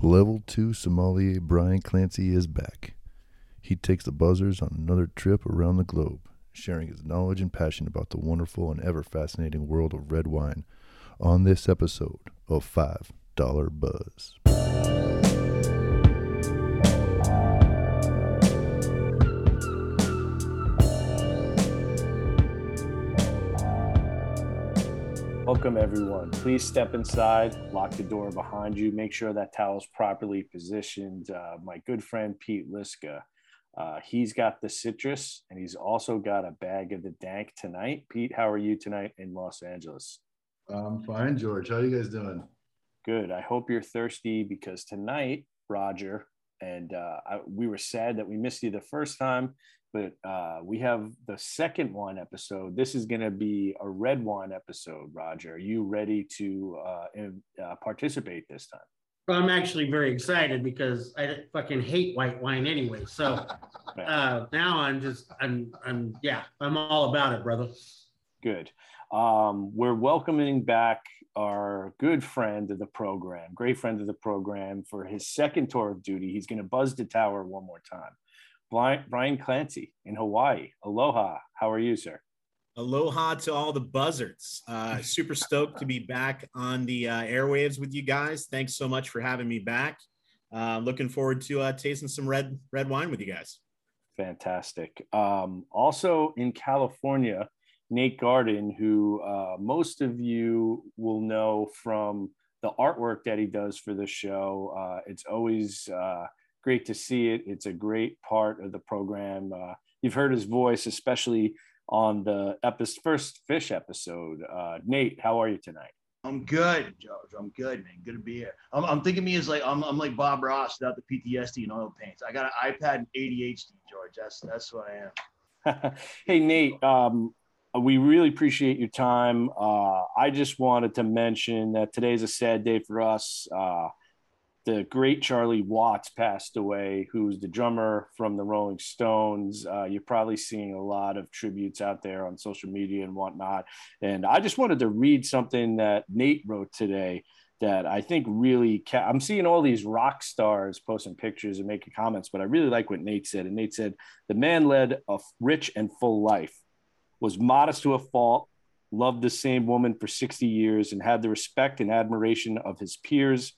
Level 2 sommelier Brian Clancy is back. He takes the buzzers on another trip around the globe, sharing his knowledge and passion about the wonderful and ever-fascinating world of red wine on this episode of $5 Buzz. Welcome, everyone. Please step inside, lock the door behind you, make sure that towel's properly positioned. My good friend, Pete Liska, he's got the citrus, and he's also got a bag of the dank tonight. Pete, how are you tonight in Los Angeles? I'm fine, George. How are you guys doing? Good. I hope you're thirsty, because tonight, Roger, and we were sad that we missed you the first time, but we have the second wine episode. This is going to be a red wine episode, Roger. Are you ready to participate this time? Well, I'm actually very excited because I fucking hate white wine anyway. So now I'm all about it, brother. Good. We're welcoming back our good friend of the program, great friend of the program, for his second tour of duty. He's going to buzz the tower one more time. Brian Clancy in Hawaii. Aloha. How are you, sir? Aloha to all the buzzards. Super stoked to be back on the airwaves with you guys. Thanks so much for having me back. Looking forward to tasting some red wine with you guys. Fantastic. Also in California, Nate Garden, who most of you will know from the artwork that he does for the show. It's always... great to see it. It's a great part of the program. You've heard his voice, especially on the first fish episode. Nate, how are you tonight? I'm good, George. I'm good, man. Good to be here. I'm thinking me as like I'm like Bob Ross without the PTSD and oil paints. I got an iPad and ADHD, George. That's what I am. Hey, Nate. We really appreciate your time. I just wanted to mention that today's a sad day for us. The great Charlie Watts passed away, who's the drummer from the Rolling Stones. You're probably seeing a lot of tributes out there on social media and whatnot. And I just wanted to read something that Nate wrote today that I think really, I'm seeing all these rock stars posting pictures and making comments, but I really like what Nate said. And Nate said, the man led a rich and full life, was modest to a fault, loved the same woman for 60 years, and had the respect and admiration of his peers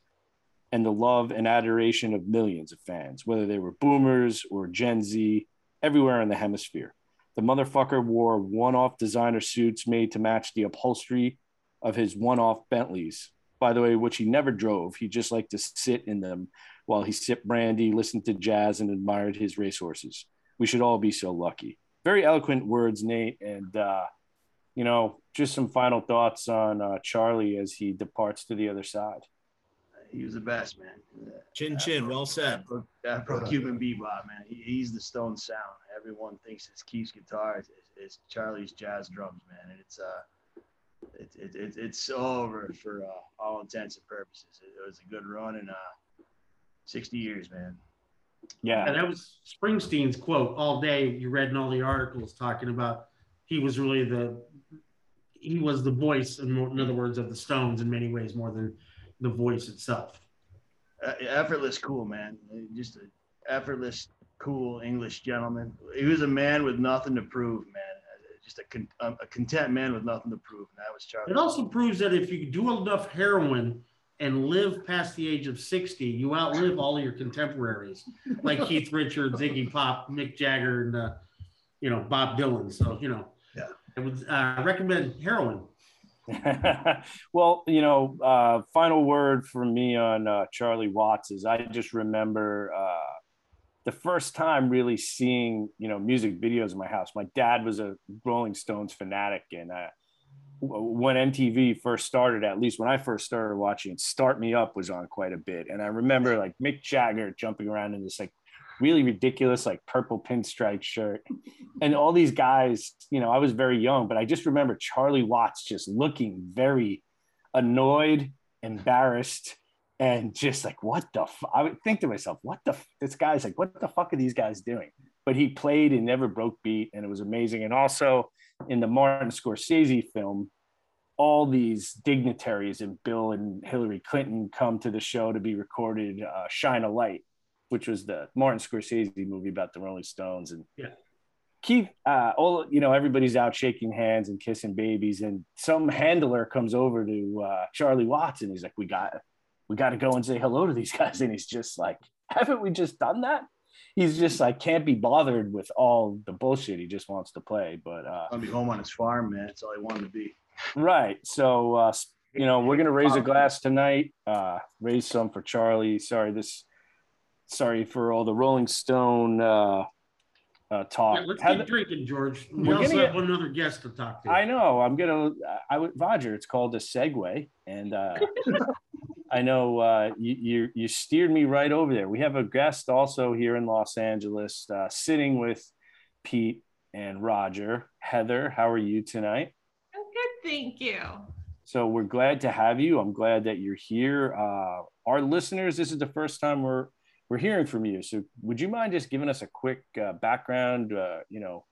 and the love and adoration of millions of fans, whether they were boomers or Gen Z, everywhere in the hemisphere. The motherfucker wore one-off designer suits made to match the upholstery of his one-off Bentleys, by the way, which he never drove. He just liked to sit in them while he sipped brandy, listened to jazz, and admired his racehorses. We should all be so lucky. Very eloquent words, Nate, and just some final thoughts on Charlie as he departs to the other side. He was the best, man. Chin, well said. That pro Cuban bebop, man. He's the Stone sound. Everyone thinks it's Keith's guitar. It's Charlie's jazz drums, man. And it's over for all intents and purposes. It was a good run in 60 years, man. Yeah, that was Springsteen's quote all day. You read in all the articles talking about he was the voice, in other words, of the Stones in many ways more than the voice itself. Effortless, cool, man. Just an effortless, cool English gentleman. He was a man with nothing to prove, man. Just a content man with nothing to prove. And that was Charlie. It also proves that if you do enough heroin and live past the age of 60, you outlive all of your contemporaries, like Keith Richards, Iggy Pop, Mick Jagger, and Bob Dylan. So yeah, I would recommend heroin. Well, final word from me on Charlie Watts is I just remember the first time really seeing, music videos in my house. My dad was a Rolling Stones fanatic, and when MTV first started, at least when I first started watching, Start Me Up was on quite a bit. And I remember like Mick Jagger jumping around in this like really ridiculous, like purple pinstripe shirt. And all these guys, I was very young, but I just remember Charlie Watts just looking very annoyed, embarrassed, and just like, I would think to myself, this guy's like, what the fuck are these guys doing? But he played and never broke beat, and it was amazing. And also in the Martin Scorsese film, all these dignitaries and Bill and Hillary Clinton come to the show to be recorded, Shine a Light, which was the Martin Scorsese movie about the Rolling Stones. And yeah. Keith, all, you know, everybody's out shaking hands and kissing babies, and some handler comes over to Charlie Watts, and he's like, we got to go and say hello to these guys. And he's just like, haven't we just done that? He's just like, can't be bothered with all the bullshit. He just wants to play. But I'll be home on his farm, man. That's all he wanted to be. Right. So, you know, we're going to raise a glass tonight, raise some for Charlie. Sorry for all the Rolling Stone talk. Yeah, let's keep drinking, George. We also have another guest to talk to. I know. Roger, it's called a segue. And I know you steered me right over there. We have a guest also here in Los Angeles, sitting with Pete and Roger. Heather, how are you tonight? I'm good, thank you. So we're glad to have you. I'm glad that you're here. Our listeners, this is the first time we're hearing from you. So would you mind just giving us a quick background, you know,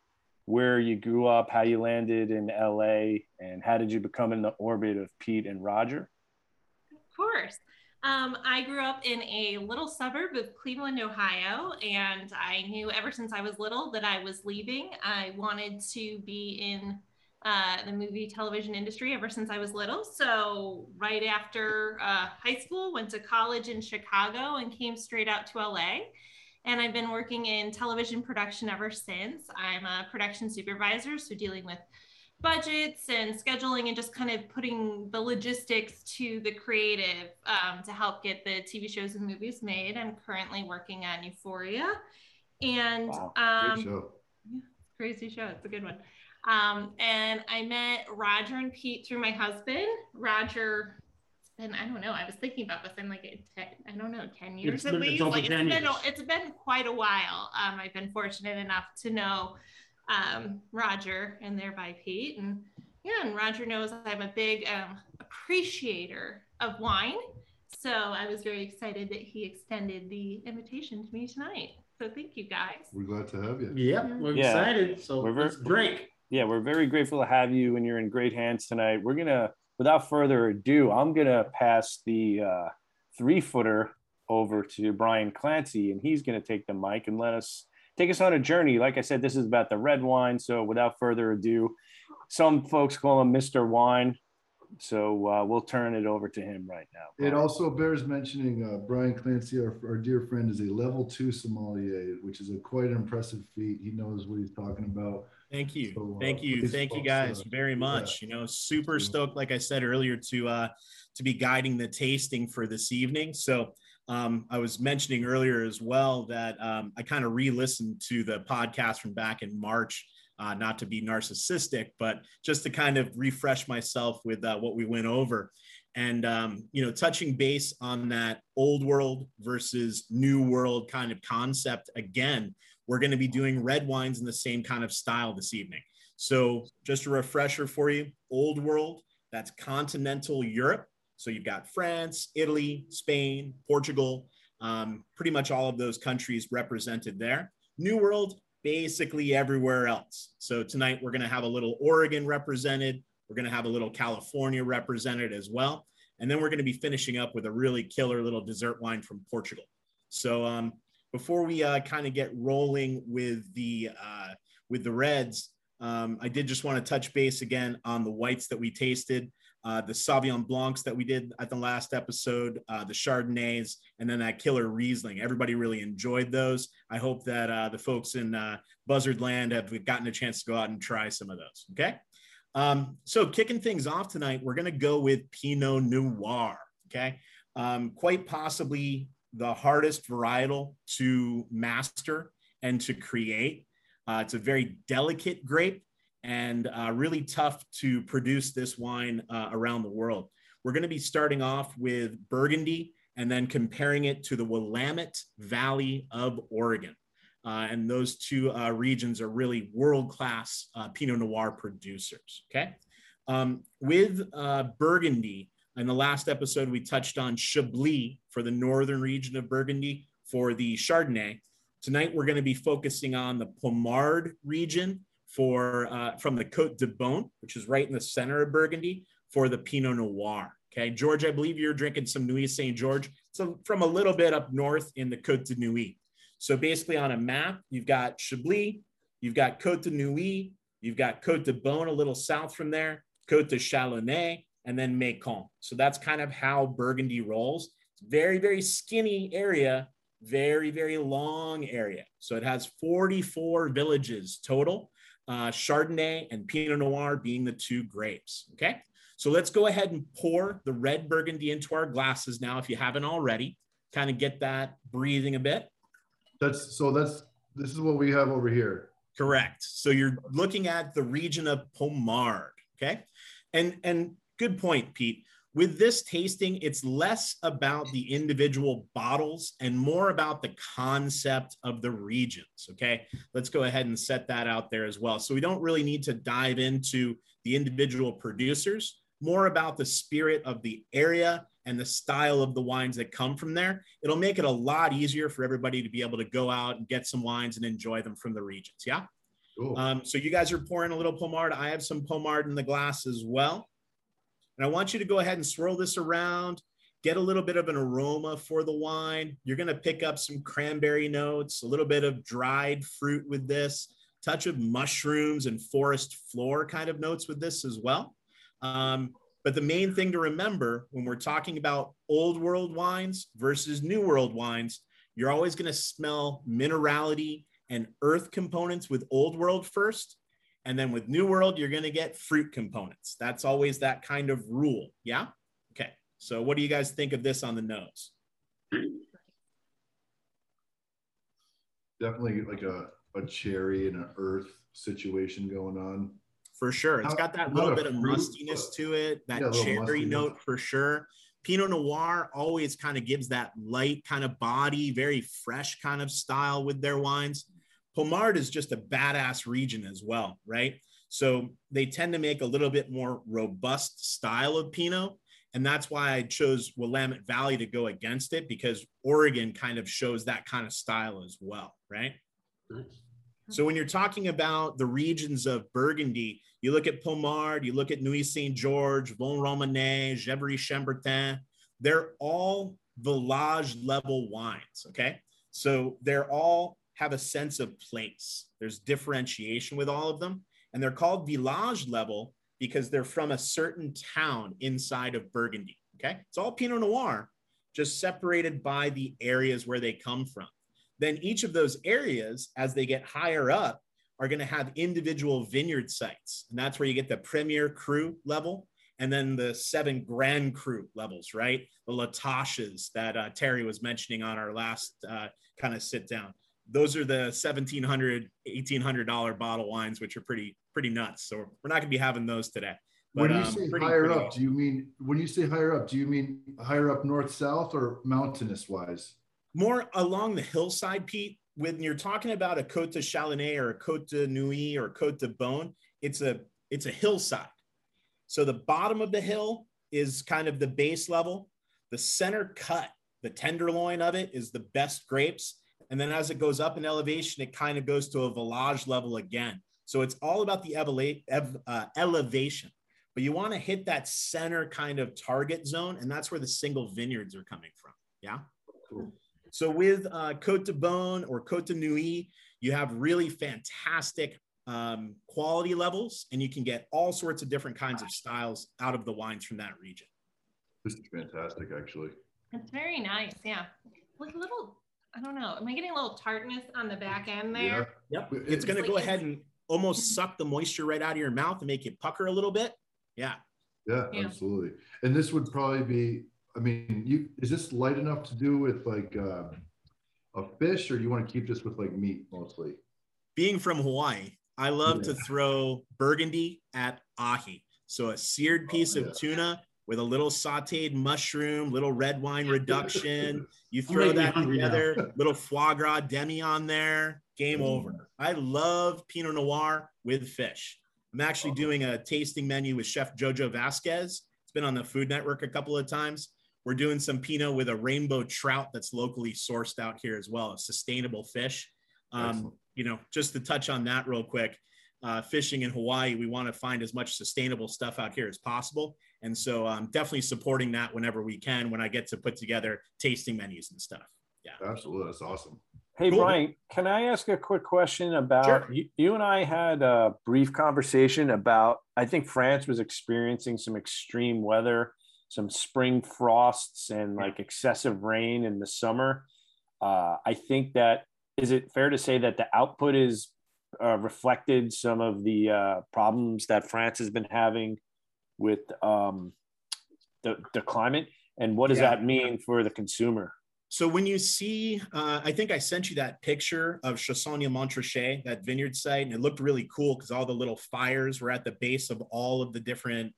where you grew up, how you landed in LA, and how did you become in the orbit of Pete and Roger? Of course. I grew up in a little suburb of Cleveland, Ohio, and I knew ever since I was little that I was leaving. I wanted to be in the movie television industry ever since I was little. So right after high school, went to college in Chicago and came straight out to LA. And I've been working in television production ever since. I'm a production supervisor, so dealing with budgets and scheduling and just kind of putting the logistics to the creative to help get the TV shows and movies made. I'm currently working on Euphoria. And wow, great show. Yeah, crazy show, it's a good one. And I met Roger and Pete through my husband, Roger. And I don't know, I was thinking about this. I'm like, 10 years at least. It's been quite a while. I've been fortunate enough to know Roger and thereby Pete. And yeah, and Roger knows I'm a big appreciator of wine. So I was very excited that he extended the invitation to me tonight. So thank you guys. We're glad to have you. Yep, we're excited. So let's drink. Yeah, we're very grateful to have you, and you're in great hands tonight. We're gonna, without further ado, I'm gonna pass the 3-footer over to Brian Clancy, and he's gonna take the mic and let us take us on a journey. Like I said, this is about the red wine. So without further ado, some folks call him Mr. Wine. So we'll turn it over to him right now. Brian. It also bears mentioning Brian Clancy, our dear friend, is a level 2 sommelier, which is a quite an impressive feat. He knows what he's talking about. Thank you. So, thank you guys very much. Yeah. You know, super stoked, like I said earlier, to be guiding the tasting for this evening. So I was mentioning earlier as well that I kind of re-listened to the podcast from back in March. Not to be narcissistic, but just to kind of refresh myself with what we went over. And, you know, touching base on that old world versus new world kind of concept. Again, we're going to be doing red wines in the same kind of style this evening. So just a refresher for you, old world, that's continental Europe. So you've got France, Italy, Spain, Portugal, pretty much all of those countries represented there. New world, basically everywhere else. So tonight we're going to have a little Oregon represented. We're going to have a little California represented as well. And then we're going to be finishing up with a really killer little dessert wine from Portugal. So before we kind of get rolling with the reds, I did just want to touch base again on the whites that we tasted, the Sauvignon Blancs that we did at the last episode, the Chardonnays, and then that killer Riesling. Everybody really enjoyed those. I hope that the folks in Buzzard Land have gotten a chance to go out and try some of those, okay? So kicking things off tonight, we're going to go with Pinot Noir, okay? Quite possibly the hardest varietal to master and to create. It's a very delicate grape and really tough to produce this wine around the world. We're going to be starting off with Burgundy and then comparing it to the Willamette Valley of Oregon. And those two regions are really world-class Pinot Noir producers, okay? With Burgundy, in the last episode, we touched on Chablis for the northern region of Burgundy for the Chardonnay. Tonight, we're going to be focusing on the Pommard region for, from the Côte de Beaune, which is right in the center of Burgundy, for the Pinot Noir. Okay, George, I believe you're drinking some Nuits St. George. So from a little bit up north in the Côte de Nuits. So basically on a map, you've got Chablis, you've got Côte de Nuits, you've got Côte de Beaune a little south from there, Côte de Chalonnais, and then Mâcon. So that's kind of how Burgundy rolls. It's very, very skinny area, very, very long area. So it has 44 villages total, Chardonnay and Pinot Noir being the two grapes, okay? So let's go ahead and pour the red Burgundy into our glasses now, if you haven't already, kind of get that breathing a bit. This is what we have over here. Correct. So you're looking at the region of Pommard, okay? And good point, Pete. With this tasting, it's less about the individual bottles and more about the concept of the regions, okay? Let's go ahead and set that out there as well. So we don't really need to dive into the individual producers, more about the spirit of the area and the style of the wines that come from there. It'll make it a lot easier for everybody to be able to go out and get some wines and enjoy them from the regions, yeah? Cool. So you guys are pouring a little Pommard. I have some Pommard in the glass as well. And I want you to go ahead and swirl this around, get a little bit of an aroma for the wine. You're going to pick up some cranberry notes, a little bit of dried fruit with this, touch of mushrooms and forest floor kind of notes with this as well. But the main thing to remember when we're talking about old world wines versus new world wines, you're always going to smell minerality and earth components with old world first. And then with New World, you're going to get fruit components. That's always that kind of rule. Yeah. Okay. So what do you guys think of this on the nose? Definitely like a cherry and an earth situation going on. For sure. It's got that little bit of mustiness to it, that cherry note for sure. Pinot Noir always kind of gives that light kind of body, very fresh kind of style with their wines. Pommard is just a badass region as well, right? So they tend to make a little bit more robust style of Pinot. And that's why I chose Willamette Valley to go against it, because Oregon kind of shows that kind of style as well, right? Nice. So when you're talking about the regions of Burgundy, you look at Pommard, you look at Nuits St. George, Vaux Romanée, Gevry-Chambertin, they're all village level wines, okay? So they're all have a sense of place. There's differentiation with all of them. And they're called village level because they're from a certain town inside of Burgundy, okay? It's all Pinot Noir, just separated by the areas where they come from. Then each of those areas, as they get higher up, are gonna have individual vineyard sites. And that's where you get the Premier Cru level and then the 7 Grand Cru levels, right? The Lataches that Terry was mentioning on our last kind of sit down. Those are the $1,700, $1,800 bottle wines, which are pretty nuts. So we're not going to be having those today. But, when you say higher up, do you mean, when you say higher up, do you mean higher up north, south, or mountainous wise? More along the hillside, Pete. When you're talking about a Côte de Chalonnais or a Côte de Nuits or Côte de Beaune, it's a hillside. So the bottom of the hill is kind of the base level. The center cut, the tenderloin of it, is the best grapes. And then as it goes up in elevation, it kind of goes to a village level again. So it's all about the elevation, but you want to hit that center kind of target zone. And that's where the single vineyards are coming from. Yeah. Cool. So with Côte de Beaune or Côte de Nuits, you have really fantastic quality levels, and you can get all sorts of different kinds of styles out of the wines from that region. This is fantastic, actually. That's very nice. Yeah. Like a little, I don't know. Am I getting a little tartness on the back end there? Yeah. Yep. It's going to go ahead and almost suck the moisture right out of your mouth and make you pucker a little bit. Yeah. Yeah, absolutely. And this would probably be, I mean, is this light enough to do with like a fish, or you want to keep this with like meat mostly? Being from Hawaii, I love to throw Burgundy at ahi. So a seared piece of tuna with a little sauteed mushroom, little red wine reduction. You throw that together, little foie gras demi on there, game over. I love Pinot Noir with fish. I'm actually doing a tasting menu with Chef Jojo Vasquez. It's been on the Food Network a couple of times. We're doing some Pinot with a rainbow trout that's locally sourced out here as well, a sustainable fish. You know, just to touch on that real quick, fishing in Hawaii, we want to find as much sustainable stuff out here as possible. And so I'm definitely supporting that whenever we can, when I get to put together tasting menus and stuff. Yeah, absolutely. That's awesome. Hey, cool. Brian, can I ask a quick question about, sure. you and I had a brief conversation about, I think France was experiencing some extreme weather, some spring frosts and like excessive rain in the summer. I think that, is it fair to say that the output is reflected some of the problems that France has been having with the climate? And what does that mean for the consumer? So when you see, I think I sent you that picture of Chassagne-Montrachet, that vineyard site, and it looked really cool because all the little fires were at the base of all of the different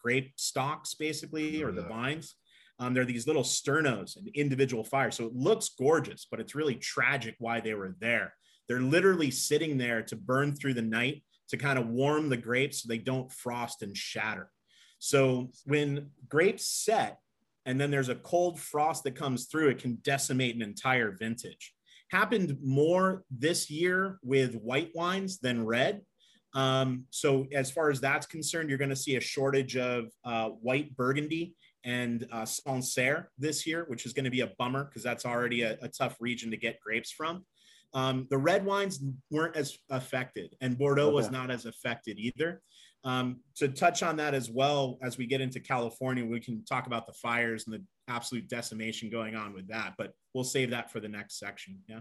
grape stalks, basically, or the vines. There are these little sternos and individual fires. So it looks gorgeous, but it's really tragic why they were there. They're literally sitting there to burn through the night to kind of warm the grapes so they don't frost and shatter. So when grapes set, and then there's a cold frost that comes through, it can decimate an entire vintage. Happened more this year with white wines than red. So as far as that's concerned, you're gonna see a shortage of white Burgundy and Sancerre this year, which is gonna be a bummer because that's already a tough region to get grapes from. The red wines weren't as affected, and Bordeaux was not as affected either. To touch on that as well, as we get into California, we can talk about the fires and the absolute decimation going on with that, but we'll save that for the next section. Yeah.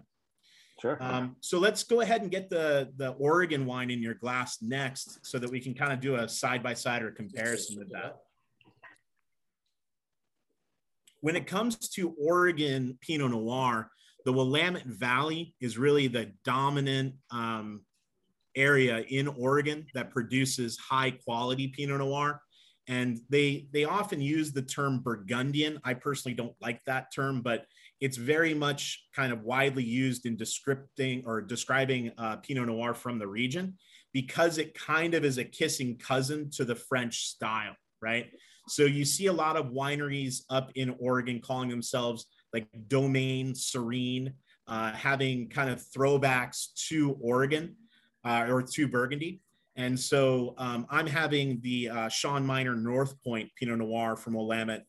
Sure. So let's go ahead and get the Oregon wine in your glass next so that we can kind of do a side-by-side or comparison with that. When it comes to Oregon Pinot Noir, the Willamette Valley is really the dominant area in Oregon that produces high quality Pinot Noir. And they often use the term Burgundian. I personally don't like that term, but it's very much kind of widely used in describing Pinot Noir from the region, because it kind of is a kissing cousin to the French style, right? So you see a lot of wineries up in Oregon calling themselves like Domaine Serene, having kind of throwbacks to Oregon. Or to Burgundy. And so I'm having the Sean Minor North Point Pinot Noir from Willamette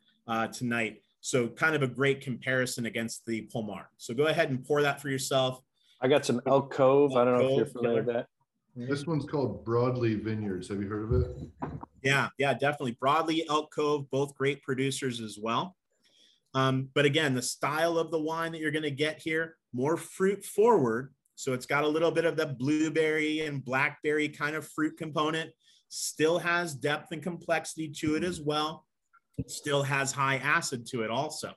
tonight. So kind of a great comparison against the Pommard. So go ahead and pour that for yourself. I got some Elk Cove. I don't know if you're familiar with that. This one's called Broadley Vineyards. Have you heard of it? Yeah, definitely. Broadley, Elk Cove, both great producers as well. But again, the style of the wine that you're gonna get here, more fruit forward. So it's got a little bit of the blueberry and blackberry kind of fruit component, still has depth and complexity to it as well. It still has high acid to it also.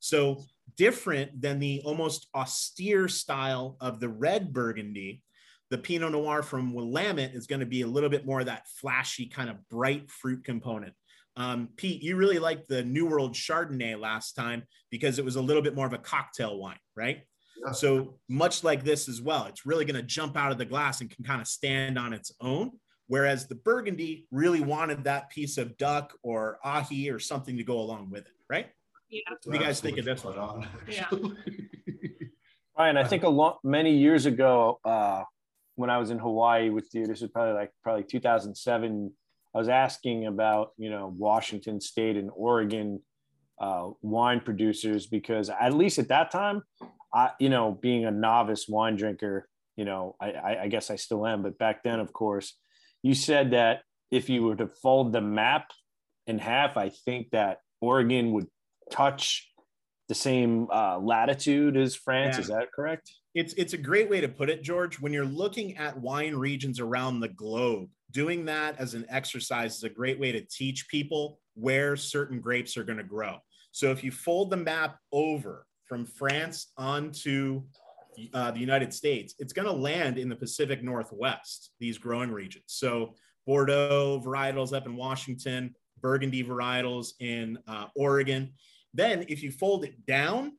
So different than the almost austere style of the red Burgundy, the Pinot Noir from Willamette is going to be a little bit more of that flashy kind of bright fruit component. Pete, you really liked the New World Chardonnay last time because it was a little bit more of a cocktail wine, right? So much like this as well, it's really going to jump out of the glass and can kind of stand on its own. Whereas the Burgundy really wanted that piece of duck or ahi or something to go along with it, right? Yeah. What do you guys think of this one? Yeah. Brian, I think many years ago when I was in Hawaii with you, this was probably 2007. I was asking about, Washington State and Oregon wine producers, because at least at that time, being a novice wine drinker, I guess I still am, but back then, of course, you said that if you were to fold the map in half, I think that Oregon would touch the same latitude as France. Yeah. Is that correct? It's a great way to put it, George. When you're looking at wine regions around the globe, doing that as an exercise is a great way to teach people where certain grapes are going to grow. So if you fold the map over from France onto the United States, it's going to land in the Pacific Northwest, these growing regions. So Bordeaux varietals up in Washington, Burgundy varietals in Oregon. Then if you fold it down,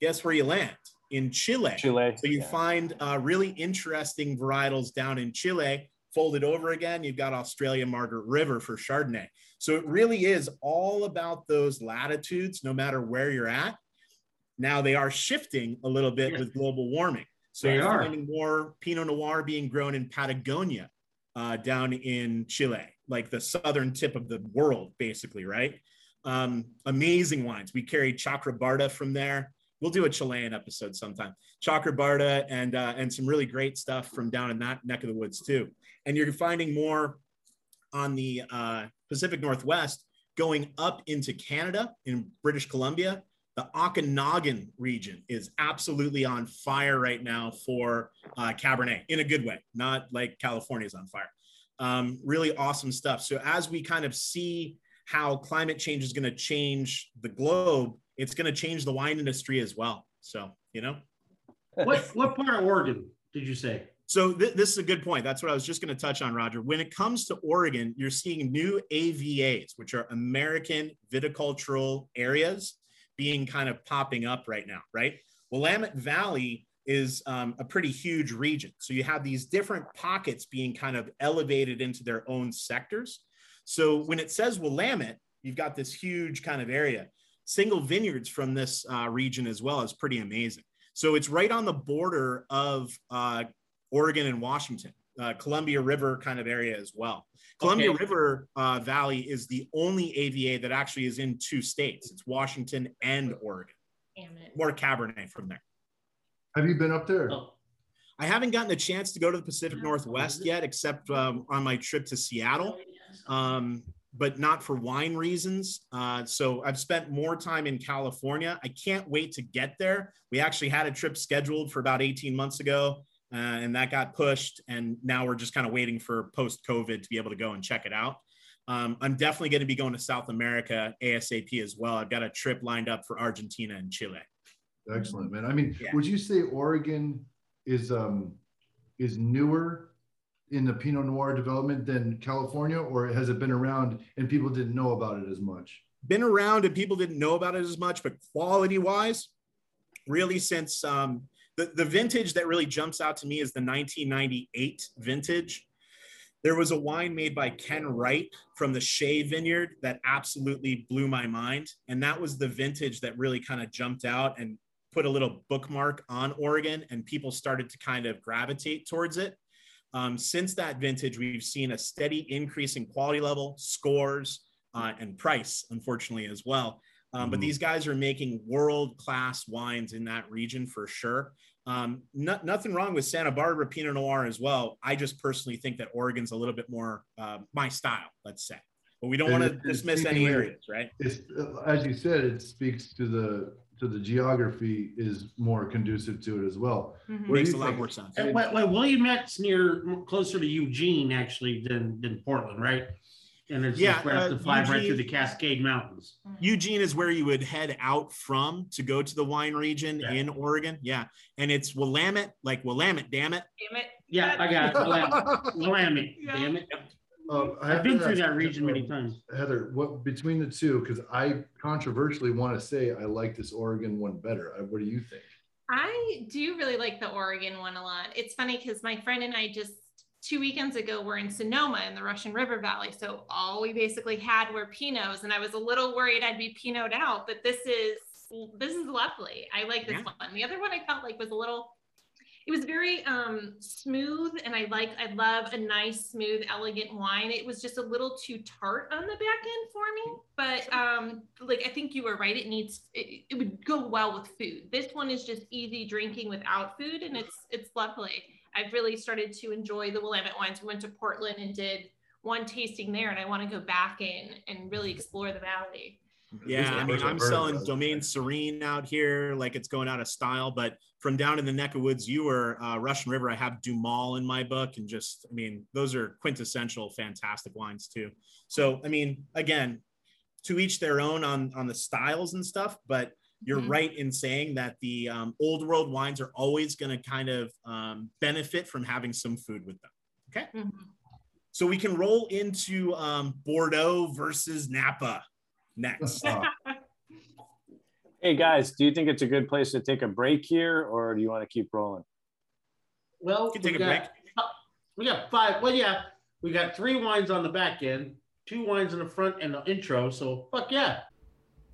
guess where you land? In Chile. So you find really interesting varietals down in Chile. Fold it over again, you've got Australia, Margaret River for Chardonnay. So it really is all about those latitudes, no matter where you're at. Now they are shifting a little bit with global warming. So they are finding more Pinot Noir being grown in Patagonia, down in Chile, like the southern tip of the world, basically, right? Amazing wines. We carry Chacra Barda from there. We'll do a Chilean episode sometime. Chacra Barda and some really great stuff from down in that neck of the woods too. And you're finding more on the Pacific Northwest, going up into Canada, in British Columbia. The Okanagan region is absolutely on fire right now for Cabernet, in a good way, not like California's on fire. Really awesome stuff. So as we kind of see how climate change is going to change the globe, it's going to change the wine industry as well. So, you know. What part of Oregon did you say? So this is a good point. That's what I was just going to touch on, Roger. When it comes to Oregon, you're seeing new AVAs, which are American viticultural areas, being kind of popping up right now, right? Willamette Valley is a pretty huge region. So you have these different pockets being kind of elevated into their own sectors. So when it says Willamette, you've got this huge kind of area. Single vineyards from this region as well is pretty amazing. So it's right on the border of Oregon and Washington, Columbia River kind of area as well. Columbia River Valley is the only AVA that actually is in two states. It's Washington and Oregon. Damn it. More Cabernet from there. Have you been up there? Oh. I haven't gotten a chance to go to the Pacific Northwest yet, except on my trip to Seattle, but not for wine reasons. So I've spent more time in California. I can't wait to get there. We actually had a trip scheduled for about 18 months ago. And that got pushed, and now we're just kind of waiting for post-COVID to be able to go and check it out. I'm definitely going to be going to South America ASAP as well. I've got a trip lined up for Argentina and Chile. Excellent, man. I mean, would you say Oregon is newer in the Pinot Noir development than California, or has it been around and people didn't know about it as much? Been around and people didn't know about it as much, but quality-wise, really since... The vintage that really jumps out to me is the 1998 vintage. There was a wine made by Ken Wright from the Shea Vineyard that absolutely blew my mind. And that was the vintage that really kind of jumped out and put a little bookmark on Oregon, and people started to kind of gravitate towards it. Since that vintage, we've seen a steady increase in quality level, scores, and price, unfortunately, as well. But these guys are making world-class wines in that region for sure. Nothing wrong with Santa Barbara Pinot Noir as well. I just personally think that Oregon's a little bit more my style, let's say. But we don't want to dismiss any areas, right? It's, as you said, it speaks to the geography is more conducive to it as well. Mm-hmm. Makes a lot more sense. Well, Williamette's closer to Eugene, actually, than Portland, right? And it's just right up the fly right through the Cascade Mountains. Eugene is where you would head out from to go to the wine region in Oregon. Yeah. And it's Willamette, like Willamette, damn it. Damn it. Yeah, I got it. Willamette. Willamette, damn it. I've been through that region many times. Heather, what between the two, because I controversially want to say I like this Oregon one better. What do you think? I do really like the Oregon one a lot. It's funny because my friend and I just, 2 weekends ago, we're in Sonoma in the Russian River Valley. So all we basically had were Pinots, and I was a little worried I'd be Pinot out, but this is lovely. I like this one. The other one I felt like was a little, it was very smooth, and I love a nice, smooth, elegant wine. It was just a little too tart on the back end for me, but like, I think you were right. It would go well with food. This one is just easy drinking without food, and it's lovely. I've really started to enjoy the Willamette wines. We went to Portland and did one tasting there, and I want to go back in and really explore the valley. Yeah, I mean, I'm selling Domaine Serene out here like it's going out of style, but from down in the neck of woods, you were Russian River, I have Dumal in my book, and just, I mean, those are quintessential, fantastic wines too. So, I mean, again, to each their own on the styles and stuff, but you're right in saying that the old world wines are always going to kind of benefit from having some food with them. Okay. Mm-hmm. So we can roll into Bordeaux versus Napa next. Hey guys, do you think it's a good place to take a break here, or do you want to keep rolling? Well, you can take a break. We got five. Well, yeah, we got 3 wines on the back end, 2 wines in the front and the intro. So fuck yeah.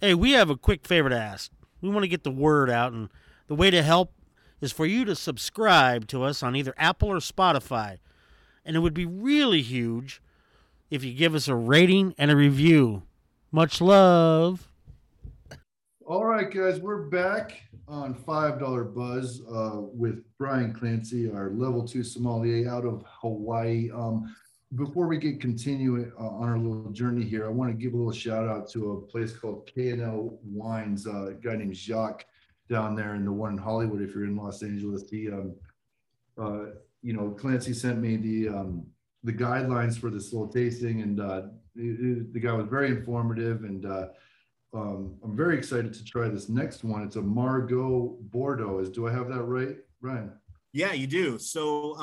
Hey, we have a quick favor to ask. We want to get the word out, and the way to help is for you to subscribe to us on either Apple or Spotify. And it would be really huge if you give us a rating and a review. Much love. All right, guys, we're back on $5 Buzz with Brian Clancy, our level 2 sommelier out of Hawaii. Before we get continuing on our little journey here, I want to give a little shout out to a place called K&L Wines, a guy named Jacques down there in the one in Hollywood. If you're in Los Angeles, he, you know, Clancy sent me the guidelines for this little tasting, and the guy was very informative, and I'm very excited to try this next one. It's a Margaux Bordeaux. Do I have that right, Brian? Yeah, you do. So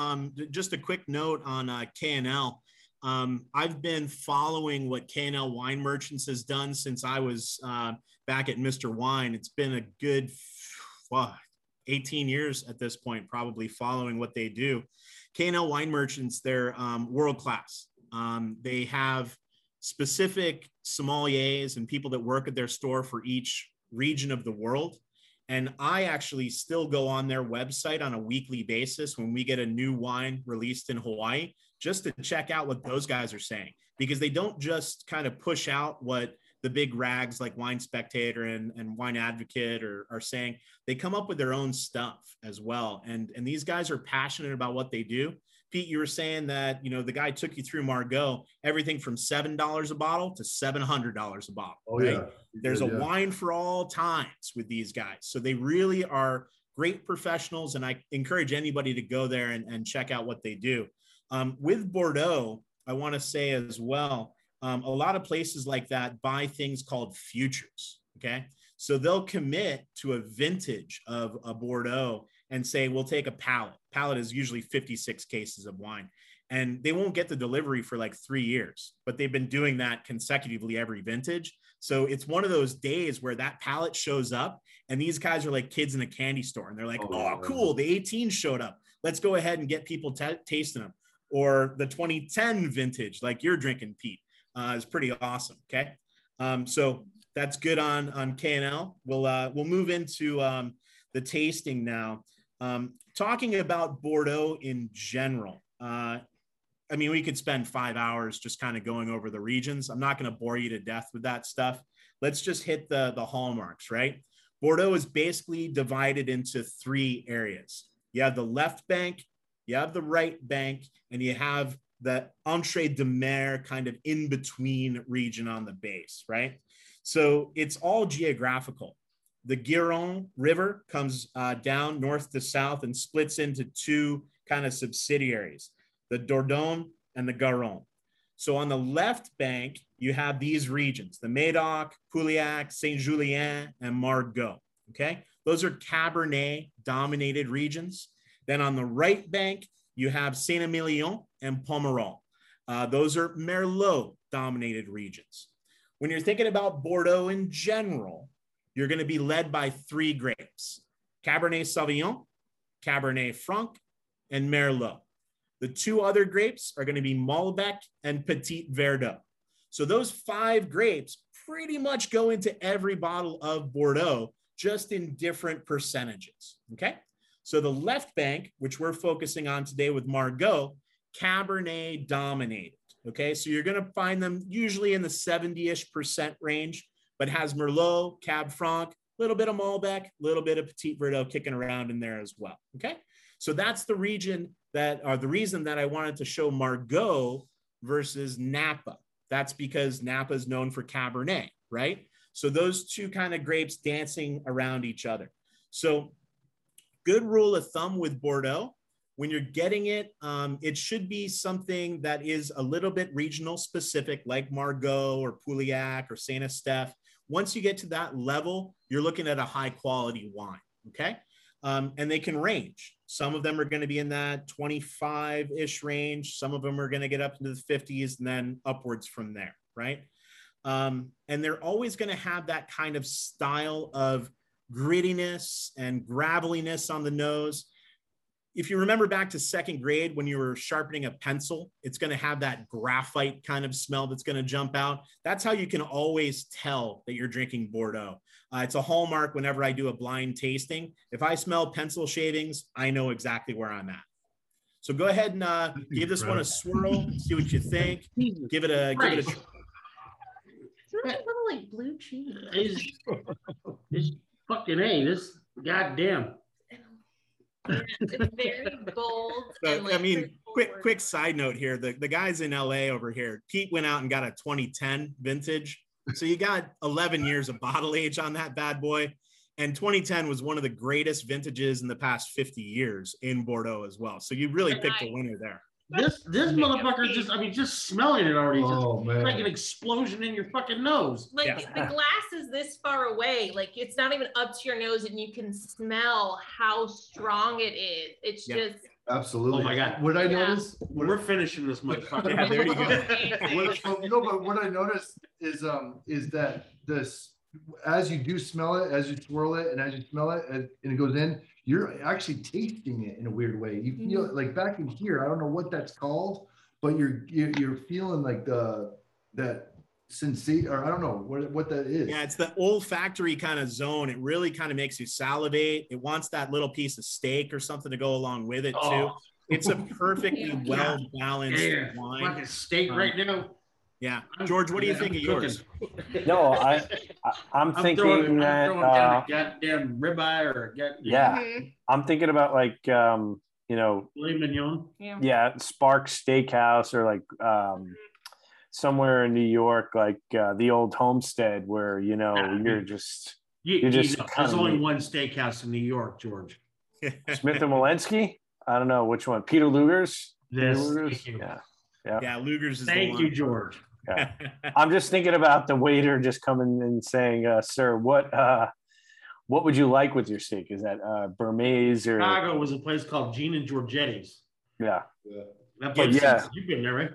just a quick note on K&L. I've been following what K&L Wine Merchants has done since I was back at Mr. Wine. It's been a good 18 years at this point, probably, following what they do. K&L Wine Merchants, they're world class. They have specific sommeliers and people that work at their store for each region of the world. And I actually still go on their website on a weekly basis when we get a new wine released in Hawaii, just to check out what those guys are saying, because they don't just kind of push out what the big rags like Wine Spectator and Wine Advocate are saying. They come up with their own stuff as well. And these guys are passionate about what they do. Pete, you were saying that, you know, the guy took you through Margaux, everything from $7 a bottle to $700 a bottle. Oh, right? Yeah. There's a wine for all times with these guys. So they really are great professionals, and I encourage anybody to go there and check out what they do. With Bordeaux, I want to say as well, a lot of places like that buy things called futures, okay? So they'll commit to a vintage of a Bordeaux and say, we'll take a pallet. Pallet is usually 56 cases of wine. And they won't get the delivery for like 3 years, but they've been doing that consecutively every vintage. So it's one of those days where that pallet shows up and these guys are like kids in a candy store. And they're like, oh cool, the 18 showed up. Let's go ahead and get people tasting them. Or the 2010 vintage, like you're drinking, Pete, is pretty awesome, okay? So that's good on K&L. We'll move into the tasting now. Talking about Bordeaux in general, I mean, we could spend 5 hours just kind of going over the regions. I'm not going to bore you to death with that stuff. Let's just hit the hallmarks, right? Bordeaux is basically divided into 3 areas. You have the left bank, you have the right bank, and you have the entre deux mers kind of in-between region on the base, right? So it's all geographical. The Gironde River comes down north to south and splits into 2 kind of subsidiaries, the Dordogne and the Garonne. So on the left bank, you have these regions, the Médoc, Pouillac, Saint-Julien, and Margaux, okay? Those are Cabernet-dominated regions. Then on the right bank, you have Saint-Emilion and Pommard. Those are Merlot-dominated regions. When you're thinking about Bordeaux in general, you're going to be led by 3 grapes, Cabernet Sauvignon, Cabernet Franc, and Merlot. The 2 other grapes are going to be Malbec and Petit Verdot. So those 5 grapes pretty much go into every bottle of Bordeaux, just in different percentages, okay? So the left bank, which we're focusing on today with Margaux, Cabernet dominated, okay? So you're going to find them usually in the 70-ish% range, but has Merlot, Cab Franc, a little bit of Malbec, a little bit of Petit Verdot kicking around in there as well, okay? So that's the region the reason that I wanted to show Margaux versus Napa. That's because Napa is known for Cabernet, right? So those 2 kind of grapes dancing around each other. So good rule of thumb with Bordeaux, when you're getting it, it should be something that is a little bit regional specific, like Margaux or Pouillac or Saint-Estèphe. Once you get to that level, you're looking at a high quality wine, okay? And they can range. Some of them are going to be in that 25-ish range. Some of them are going to get up into the 50s and then upwards from there, right? And they're always going to have that kind of style of grittiness and graveliness on the nose. if you remember back to second grade when you were sharpening a pencil, it's going to have that graphite kind of smell that's going to jump out. That's how you can always tell that you're drinking Bordeaux. It's a hallmark whenever I do a blind tasting. If I smell pencil shavings, I know exactly where I'm at. So go ahead and give this one a swirl, see what you think. Give it a try. It's a little like blue cheese. It's fucking A, this goddamn. It's very bold. So, and like, I mean, quick side note here. The guys in LA over here, Pete went out and got a 2010 vintage. So you got 11 years of bottle age on that bad boy. And 2010 was one of the greatest vintages in the past 50 years in Bordeaux as well. So you really picked a winner there. This motherfucker just smelling it already. Oh, man. Like an explosion in your fucking nose. Like the glass is this far away. Like it's not even up to your nose and you can smell how strong it is. It's just. Absolutely. Oh my God. What I noticed. We're finishing this motherfucker. Yeah, there you go. But what I noticed is that this, as you do smell it, as you twirl it, and as you smell it, and it goes in, you're actually tasting it in a weird way. You feel it, like back in here, I don't know what that's called, but you're feeling like that sensation, or I don't know what that is. Yeah, it's the olfactory kind of zone. It really kind of makes you salivate. It wants that little piece of steak or something to go along with it too. It's a perfectly well-balanced wine. Like a steak right now. Yeah, George, what do you think of yours? No, I'm thinking that goddamn ribeye or I'm thinking about like filet mignon. Yeah, Spark Steakhouse or like somewhere in New York, like the old Homestead, where there's only one steakhouse in New York, George. Smith and Walensky. I don't know which one. Peter Luger's. Yeah, Luger's is. Thank you, George. Yeah. I'm just thinking about the waiter just coming and saying, sir, what would you like with your steak? Is that Burmese or Chicago was a place called Gene and Georgetti's. Yeah. That place you've been there, right?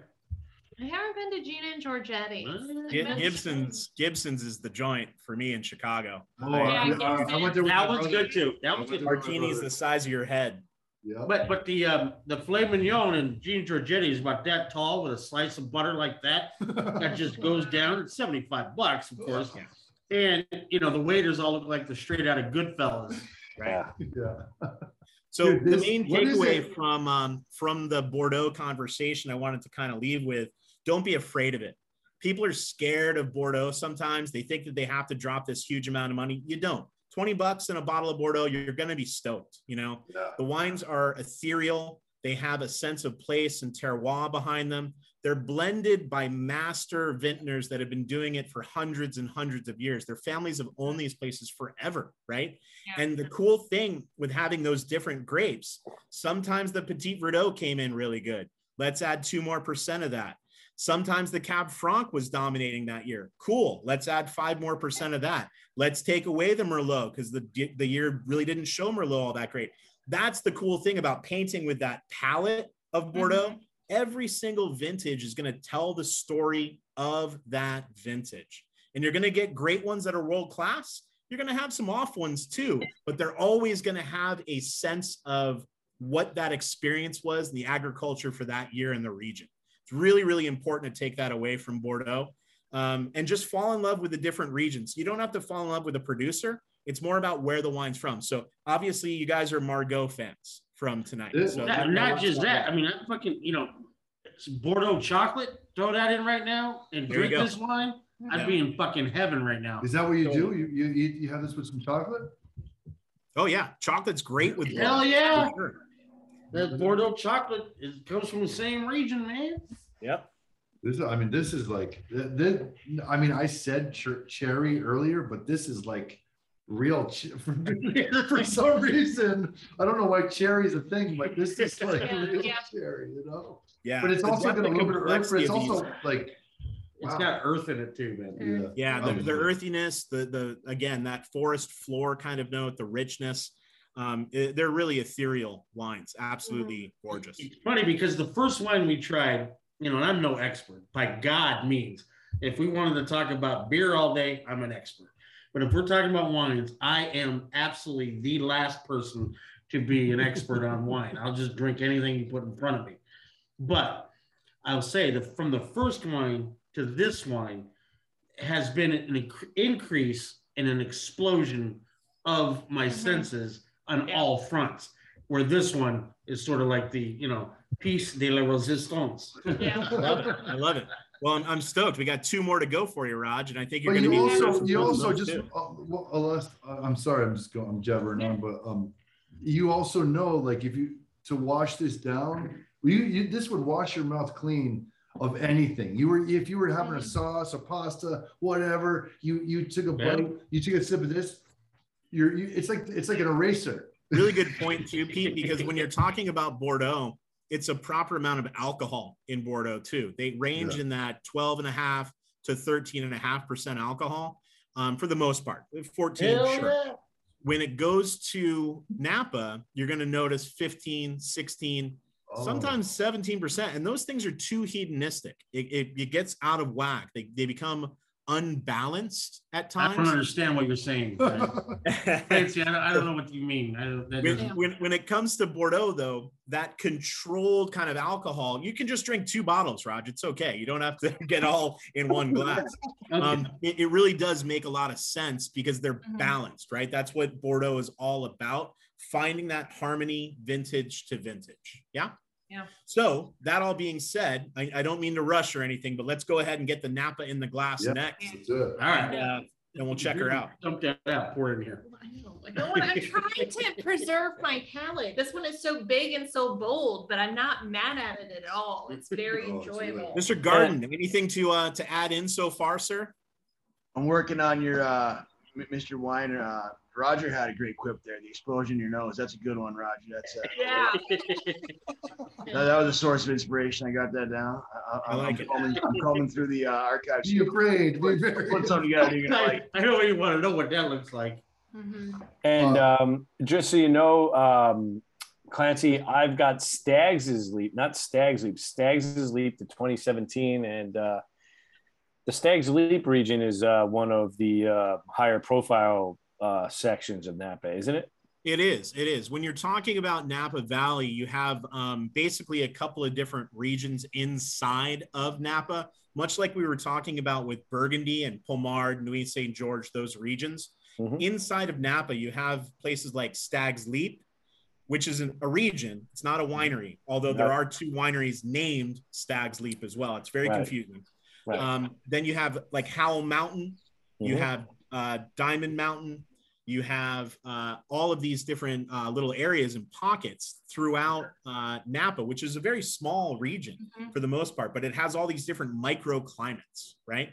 I haven't been to Gina and Georgetti. Gibson's is the joint for me in Chicago. Oh, I went there. That one's good too. That one's good. Martini's the size of your head. Yeah. But the filet mignon and Gene Georgetti is about that tall with a slice of butter like that. That just goes down. It's $75, of course. Yeah. And the waiters all look like the straight out of Goodfellas. Right. Yeah. So the main takeaway from the Bordeaux conversation I wanted to kind of leave with, don't be afraid of it. People are scared of Bordeaux sometimes. They think that they have to drop this huge amount of money. You don't. $20 in a bottle of Bordeaux, you're going to be stoked. The wines are ethereal. They have a sense of place and terroir behind them. They're blended by master vintners that have been doing it for hundreds and hundreds of years. Their families have owned these places forever, right? Yeah. And the cool thing with having those different grapes, sometimes the Petit Verdot came in really good. Let's add 2% more of that. Sometimes the Cab Franc was dominating that year. Cool. Let's add 5% more of that. Let's take away the Merlot because the year really didn't show Merlot all that great. That's the cool thing about painting with that palette of Bordeaux. Mm-hmm. Every single vintage is going to tell the story of that vintage. And you're going to get great ones that are world-class. You're going to have some off ones too, but they're always going to have a sense of what that experience was, the agriculture for that year in the region. It's really, really important to take that away from Bordeaux and just fall in love with the different regions. You don't have to fall in love with a producer. It's more about where the wine's from. So obviously you guys are Margaux fans from tonight. So not just that. I mean, I'm fucking, some Bordeaux chocolate, throw that in right now and drink this wine. I'd be in fucking heaven right now. Is that what you do? You have this with some chocolate? Oh yeah. Chocolate's great with Bordeaux. Hell yeah. Sure. The Bordeaux chocolate comes from the same region, man. Yep. This is like, I said cherry earlier, but this is like, real for some reason. I don't know why cherry is a thing, but this is like real cherry, Yeah, but it's also got a little bit of earth, but it's also like it's got earth in it too, man. Yeah, the earthiness, the again that forest floor kind of note, the richness. They're really ethereal wines, absolutely gorgeous. It's funny because the first wine we tried, and I'm no expert by God means. If we wanted to talk about beer all day, I'm an expert. But if we're talking about wines, I am absolutely the last person to be an expert on wine. I'll just drink anything you put in front of me. But I'll say that from the first wine to this wine has been an increase and an explosion of my senses on all fronts, where this one is sort of like the, you know, piece de la resistance. Yeah. I love it. I love it. Well, I'm stoked. We got two more to go for you, Raj, and I think you're going to be also. You also just, I'm sorry, I'm just going, I'm jabbering on, but you also know, like, if you to wash this down, this would wash your mouth clean of anything. If you were having a sauce, a pasta, whatever, you took a bite, you took a sip of this. It's like an eraser. Really good point too, Pete, because when you're talking about Bordeaux, it's a proper amount of alcohol in Bordeaux too. They range in that 12.5 to 13.5% alcohol for the most part, 14. Hell sure. Yeah. When it goes to Napa, you're going to notice 15, 16, sometimes 17%. And those things are too hedonistic. It gets out of whack. They become unbalanced at times. I don't understand what you're saying. Fancy, I don't know what you mean. When it comes to Bordeaux, though, that controlled kind of alcohol, you can just drink 2 bottles, Raj. It's okay. You don't have to get all in one glass. Okay. It really does make a lot of sense because they're balanced, right? That's what Bordeaux is all about, finding that harmony vintage to vintage. Yeah? Yeah. So that all being said, I don't mean to rush or anything, but let's go ahead and get the Napa in the glass next. That's it. All right. And we'll check her out. Dump that out. Pour it in here. I know. I'm trying to preserve my palate. This one is so big and so bold, but I'm not mad at it at all. It's very enjoyable. It's Mr. Garden, anything to add in so far, sir? I'm working on your Mr. Wine. Roger had a great quip there. The explosion in your nose. That's a good one, Roger. That's that was a source of inspiration. I got that down. I'm combing through the archives. Be afraid. Put something together you're gonna like. I don't even want to know what that looks like. And just so you know, Clancy, I've got Stags' Leap to 2017, and the Stags' Leap region is one of the higher profile sections of Napa, isn't it? It is. When you're talking about Napa Valley, you have basically a couple of different regions inside of Napa, much like we were talking about with Burgundy and Pommard, Nuit St. George, those regions. Inside of Napa, you have places like Stag's Leap, which is a region. It's not a winery, although there are 2 wineries named Stag's Leap as well. It's very confusing. Right. Then you have like Howell Mountain, you have Diamond Mountain, you have all of these different little areas and pockets throughout Napa, which is a very small region for the most part, but it has all these different microclimates, right?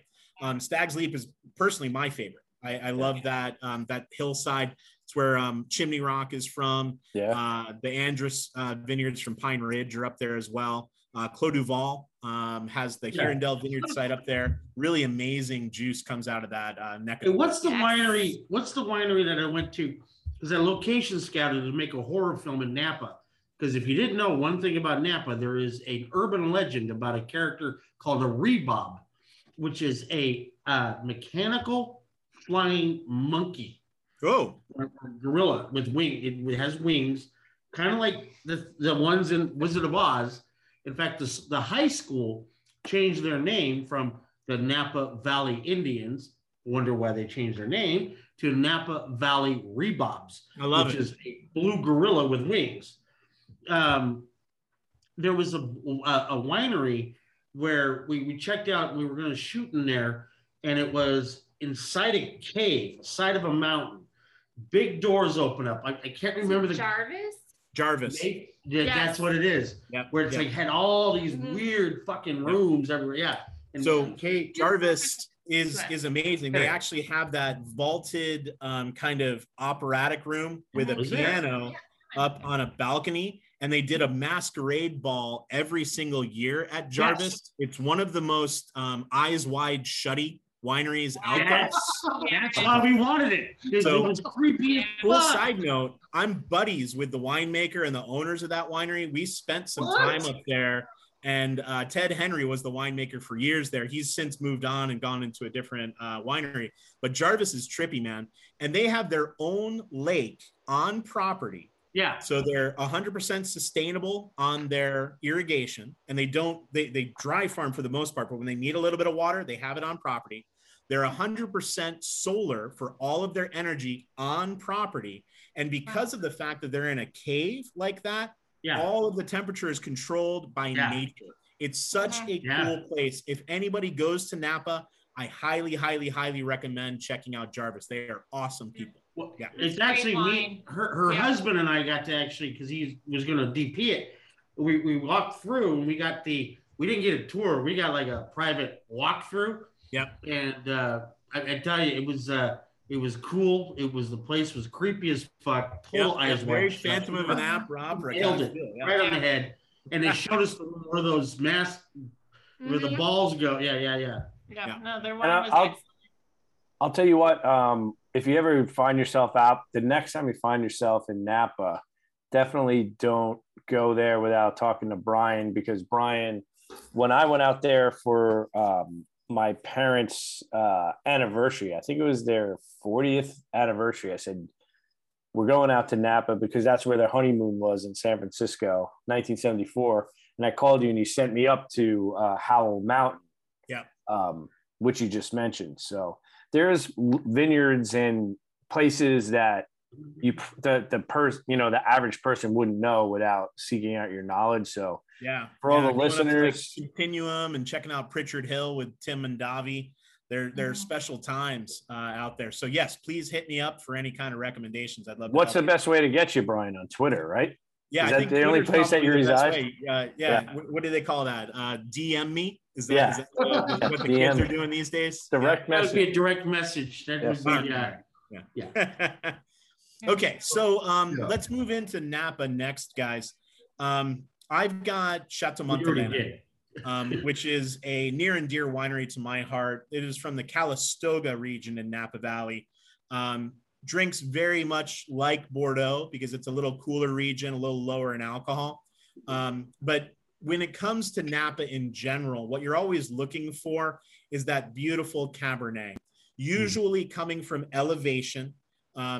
Stag's Leap is personally my favorite. I love that that hillside. It's where Chimney Rock is from. The Andrus vineyards from Pine Ridge are up there as well. Clos Duval has the Hirondelle vineyard site up there. Really amazing juice comes out of that neck of the woods. What's the winery that I went to? Because I location scouted to make a horror film in Napa. Because if you didn't know one thing about Napa, there is an urban legend about a character called a Rebob, which is a mechanical flying monkey. Oh. Or gorilla with wings. It has wings, kind of like the ones in Wizard of Oz. In fact, the high school changed their name from the Napa Valley Indians, wonder why they changed their name, to Napa Valley Rebobs, which is a blue gorilla with wings. There was a winery where we checked out, we were going to shoot in there, and it was inside a cave, side of a mountain. Big doors open up. I can't remember the... Jarvis. That's what it is. Where it's like had all these weird fucking rooms everywhere. And so Jarvis is amazing. They actually have that vaulted kind of operatic room with a piano up on a balcony. And they did a masquerade ball every single year at Jarvis. It's one of the most eyes wide shutty wineries out there. That's why we wanted it. So, it was creepy. Cool side note, I'm buddies with the winemaker and the owners of that winery. We spent some time up there, and Ted Henry was the winemaker for years there. He's since moved on and gone into a different winery. But Jarvis is trippy, man. And they have their own lake on property Yeah. So they're 100% sustainable on their irrigation, and they don't, they dry farm for the most part, but when they need a little bit of water, they have it on property. They're 100% solar for all of their energy on property. And because of the fact that they're in a cave like that, all of the temperature is controlled by nature. It's such a cool place. If anybody goes to Napa, I highly, highly, highly recommend checking out Jarvis. They are awesome people. Well, it's actually me, her husband and I got to actually, because he was going to DP it. We walked through and we got the, we didn't get a tour. We got like a private walkthrough. Yep. And I tell you, it was cool. It was, the place was creepy as fuck. Total eyes very Phantom of an opera. Nailed it right on the head. And they showed us where those masks, where the balls go. Yeah. No, there was. I'll tell you what. If you ever find yourself out, the next time you find yourself in Napa, definitely don't go there without talking to Brian, because Brian, when I went out there for my parents' anniversary, I think it was their 40th anniversary, I said, we're going out to Napa because that's where their honeymoon was in San Francisco, 1974. And I called you and you sent me up to Howell Mountain, which you just mentioned. So there's vineyards and places that the average person wouldn't know without seeking out your knowledge. So for all the listeners, like Continuum and checking out Pritchard Hill with Tim and Davi, they're special times out there. So yes, please hit me up for any kind of recommendations. I'd love to. What's the best way to get you, Brian? On Twitter, right? Yeah, is that the only place that you reside? What do they call that? DM me? Is that, what the kids are doing these days? Direct message. That would be a direct message. That would be, Okay, so let's move into Napa next, guys. I've got Chateau Montelena, which is a near and dear winery to my heart. It is from the Calistoga region in Napa Valley. Drinks very much like Bordeaux because it's a little cooler region, a little lower in alcohol. But when it comes to Napa in general, what you're always looking for is that beautiful Cabernet, usually coming from elevation.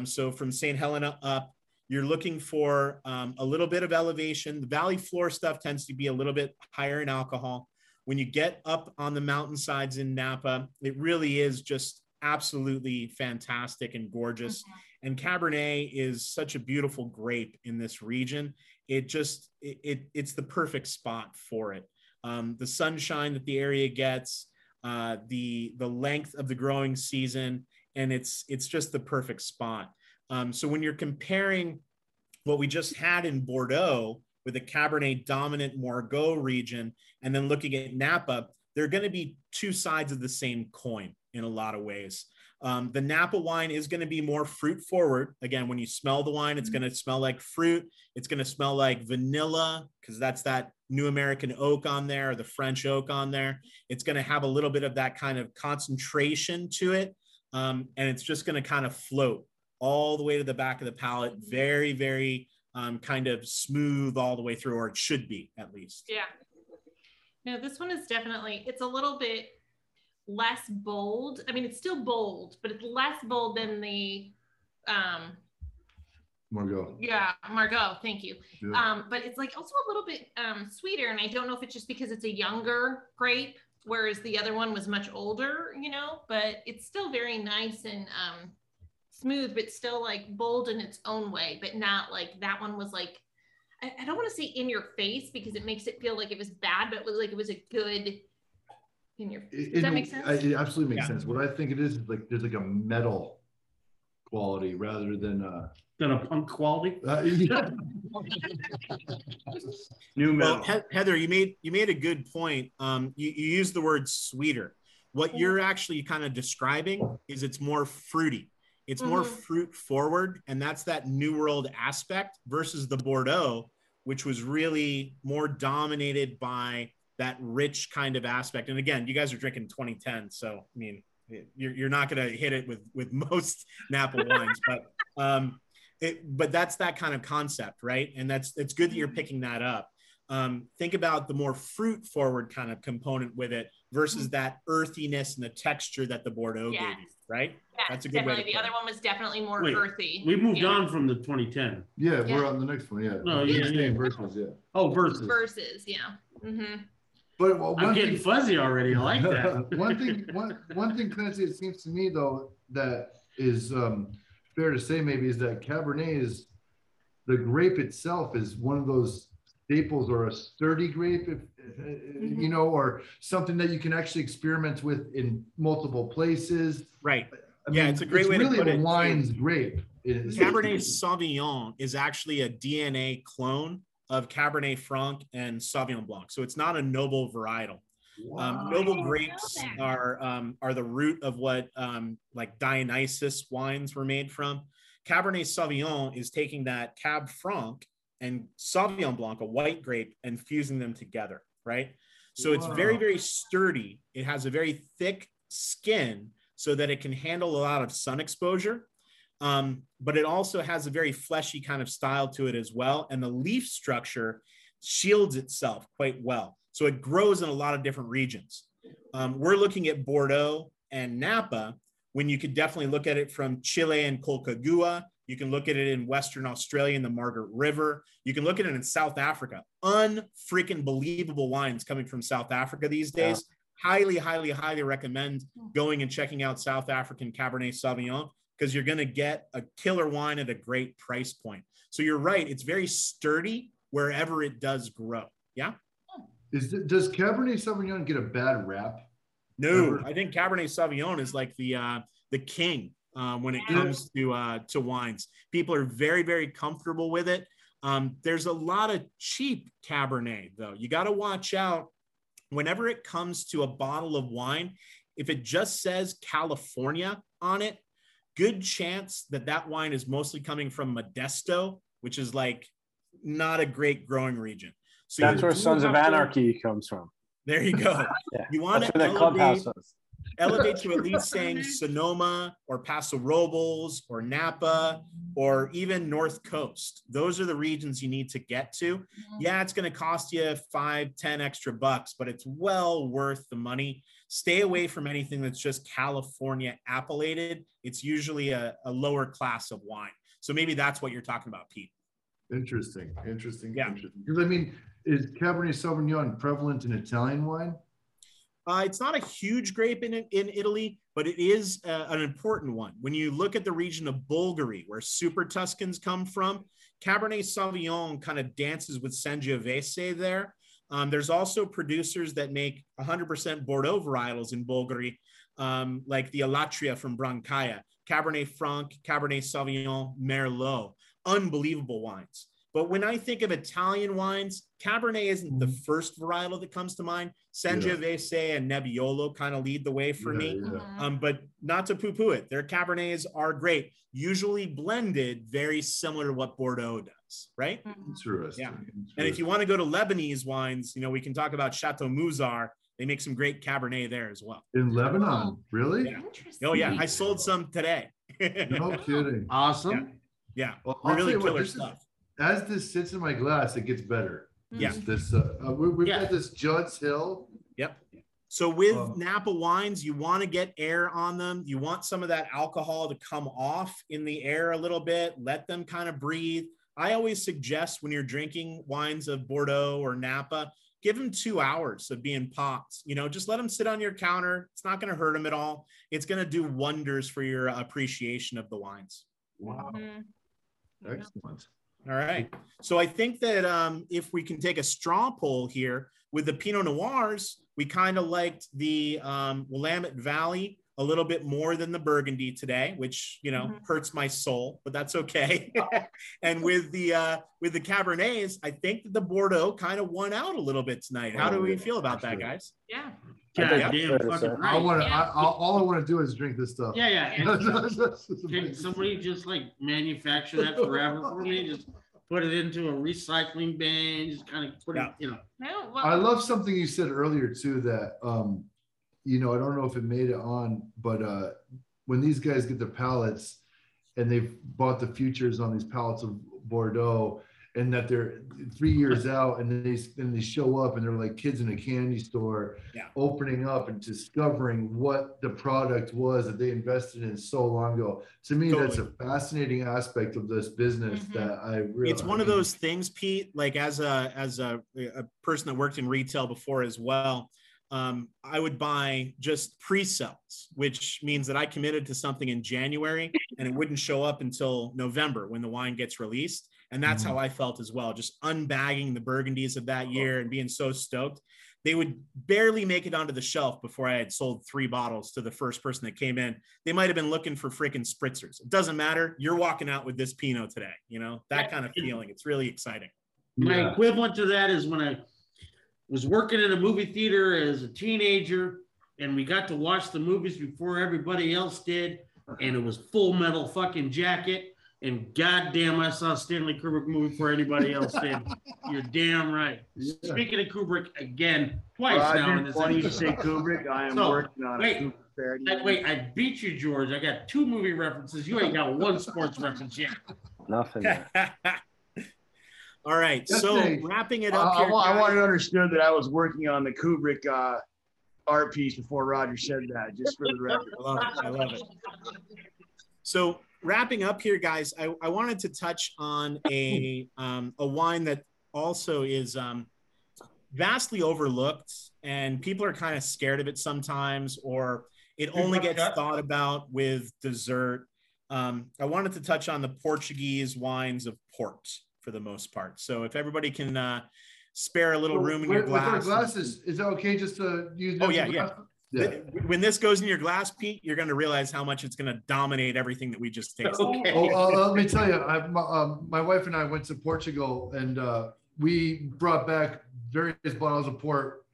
So from St. Helena up, you're looking for a little bit of elevation. The valley floor stuff tends to be a little bit higher in alcohol. When you get up on the mountainsides in Napa, it really is just absolutely fantastic and gorgeous. And Cabernet is such a beautiful grape in this region. It just, it's the perfect spot for it. The sunshine that the area gets, the length of the growing season, and it's just the perfect spot. So when you're comparing what we just had in Bordeaux with the Cabernet dominant Margaux region, and then looking at Napa, they're going to be two sides of the same coin in a lot of ways. The Napa wine is going to be more fruit forward. Again, when you smell the wine, it's going to smell like fruit. It's going to smell like vanilla, because that's that New American oak on there, or the French oak on there. It's going to have a little bit of that kind of concentration to it. And it's just going to kind of float all the way to the back of the palate, very, very kind of smooth all the way through, or it should be at least. Yeah. No, this one is definitely, it's a little bit less bold. I mean, it's still bold, but it's less bold than the Margaux. Yeah, Margaux, thank you. Yeah. But it's like also a little bit sweeter, and I don't know if it's just because it's a younger grape, whereas the other one was much older, you know, but it's still very nice and smooth, but still like bold in its own way, but not like that one was like, I don't want to say in your face because it makes it feel like it was bad, but it was like it was a good in your face. Does that make sense? It absolutely makes sense. What I think it is like there's like a metal quality rather than a punk quality. New metal. Well, Heather, you made a good point. You used the word sweeter. What you're actually kind of describing is it's more fruity. It's more fruit forward, and that's that New World aspect versus the Bordeaux, which was really more dominated by that rich kind of aspect. And again, you guys are drinking 2010, so I mean, you're not going to hit it with most Napa wines, but that's that kind of concept, right? And that's it's good that you're picking that up. Think about the more fruit forward kind of component with it versus that earthiness and the texture that the Bordeaux gave you, right? Yes, that's a good way to the other one was definitely more earthy. We moved on from the 2010. Yeah, we're on the next one. Yeah. No, versus, oh, versus. Versus, But I'm getting fuzzy already. I like that. one thing, Clancy, it seems to me though that is fair to say maybe is that Cabernet is the grape itself is one of those staples or a sturdy grape, if, you know, or something that you can actually experiment with in multiple places. Right. I mean, it's a great way to put it. It's really a wine's grape. Cabernet Sauvignon is actually a DNA clone of Cabernet Franc and Sauvignon Blanc. So it's not a noble varietal. Wow. Noble grapes are the root of what like Dionysus wines were made from. Cabernet Sauvignon is taking that Cab Franc and Sauvignon Blanc, a white grape, and fusing them together, right? So it's very, very sturdy. It has a very thick skin so that it can handle a lot of sun exposure, but it also has a very fleshy kind of style to it as well. And the leaf structure shields itself quite well. So it grows in a lot of different regions. We're looking at Bordeaux and Napa when you could definitely look at it from Chile and Colchagua. You can look at it in Western Australia in the Margaret River. You can look at it in South Africa. Unfreaking believable wines coming from South Africa these days. Yeah. Highly, highly, highly recommend going and checking out South African Cabernet Sauvignon because you're going to get a killer wine at a great price point. So you're right. It's very sturdy wherever it does grow. Yeah. Does Cabernet Sauvignon get a bad rap? No, I think Cabernet Sauvignon is like the king. When it comes to wines, people are very, very comfortable with it. There's a lot of cheap Cabernet though. You got to watch out whenever it comes to a bottle of wine. If it just says California on it, good chance that that wine is mostly coming from Modesto, which is like not a great growing region. So that's where Sons of Anarchy comes from. There you go. You want to elevate to at least saying Sonoma or Paso Robles or Napa or even North Coast. Those are the regions you need to get to. Yeah, it's going to cost you $5, $10 extra bucks, but it's well worth the money. Stay away from anything that's just California appellated. It's usually a lower class of wine. So maybe that's what you're talking about, Pete. Interesting, interesting, interesting. I mean, is Cabernet Sauvignon prevalent in Italian wine? It's not a huge grape in Italy, but it is an important one. When you look at the region of Bulgari, where Super Tuscans come from, Cabernet Sauvignon kind of dances with Sangiovese there. There's also producers that make 100% Bordeaux varietals in Bulgari, like the Alatria from Brancaia, Cabernet Franc, Cabernet Sauvignon, Merlot, unbelievable wines. But when I think of Italian wines, Cabernet isn't the first varietal that comes to mind. Sangiovese and Nebbiolo kind of lead the way for me. But not to poo-poo it. Their Cabernets are great, usually blended very similar to what Bordeaux does, right? Interesting. Yeah. Interesting. And if you want to go to Lebanese wines, you know, we can talk about Chateau Mouzar. They make some great Cabernet there as well. In Lebanon, really? Yeah. Oh, yeah. I sold some today. No kidding. Awesome. Yeah. Well, really killer stuff. As this sits in my glass, it gets better. This we've got this Judd's Hill. So with Napa wines, you want to get air on them. You want some of that alcohol to come off in the air a little bit. Let them kind of breathe. I always suggest when you're drinking wines of Bordeaux or Napa, give them 2 hours of being popped. You know, just let them sit on your counter. It's not going to hurt them at all. It's going to do wonders for your appreciation of the wines. Wow. Excellent. All right. So I think that if we can take a straw poll here with the Pinot Noirs, we kind of liked the Willamette Valley a little bit more than the Burgundy today, which, you know, hurts my soul, but that's okay. And with the Cabernets, I think that the Bordeaux kind of won out a little bit tonight. How do we feel about that, guys? Yeah. All I want to do is drink this stuff. Can somebody just like manufacture that forever for me? Just put it into a recycling bin, just kind of put it, you know. I love something you said earlier too that, you know, I don't know if it made it on, but when these guys get their pallets and they've bought the futures on these pallets of Bordeaux and that they're 3 years out and they show up and they're like kids in a candy store, opening up and discovering what the product was that they invested in so long ago. To me, that's a fascinating aspect of this business that I really, it's one of those things, Pete, like as a person that worked in retail before as well, I would buy just pre-sales, which means that I committed to something in January and it wouldn't show up until November when the wine gets released. And that's how I felt as well, just unbagging the Burgundies of that year and being so stoked. They would barely make it onto the shelf before I had sold 3 bottles to the first person that came in. They might have been looking for freaking spritzers. It doesn't matter. You're walking out with this Pinot today, you know, that kind of feeling. It's really exciting. My equivalent to that is when I was working in a movie theater as a teenager, and we got to watch the movies before everybody else did, and it was Full Metal fucking Jacket, and goddamn, I saw Stanley Kubrick movie before anybody else did. You're damn right. Yeah. Speaking of Kubrick again, twice now in this episode. You say Kubrick, I am working on a Kubrick parody. Wait, I beat you, George. I got 2 movie references. You ain't got 1 sports reference yet. Nothing. All right, so wrapping it up here. I want to understand that I was working on the Kubrick art piece before Roger said that, just for the record. I love it. So wrapping up here, guys, I wanted to touch on a wine that also is vastly overlooked, and people are kind of scared of it sometimes, or it only gets thought about with dessert. I wanted to touch on the Portuguese wines of port, for the most part. So if everybody can spare a little room in your glass. With our glasses, is it okay just to use them? Oh, yeah. When this goes in your glass, Pete, you're going to realize how much it's going to dominate everything that we just tasted. Okay. Let me tell you, my wife and I went to Portugal, and we brought back various bottles of port,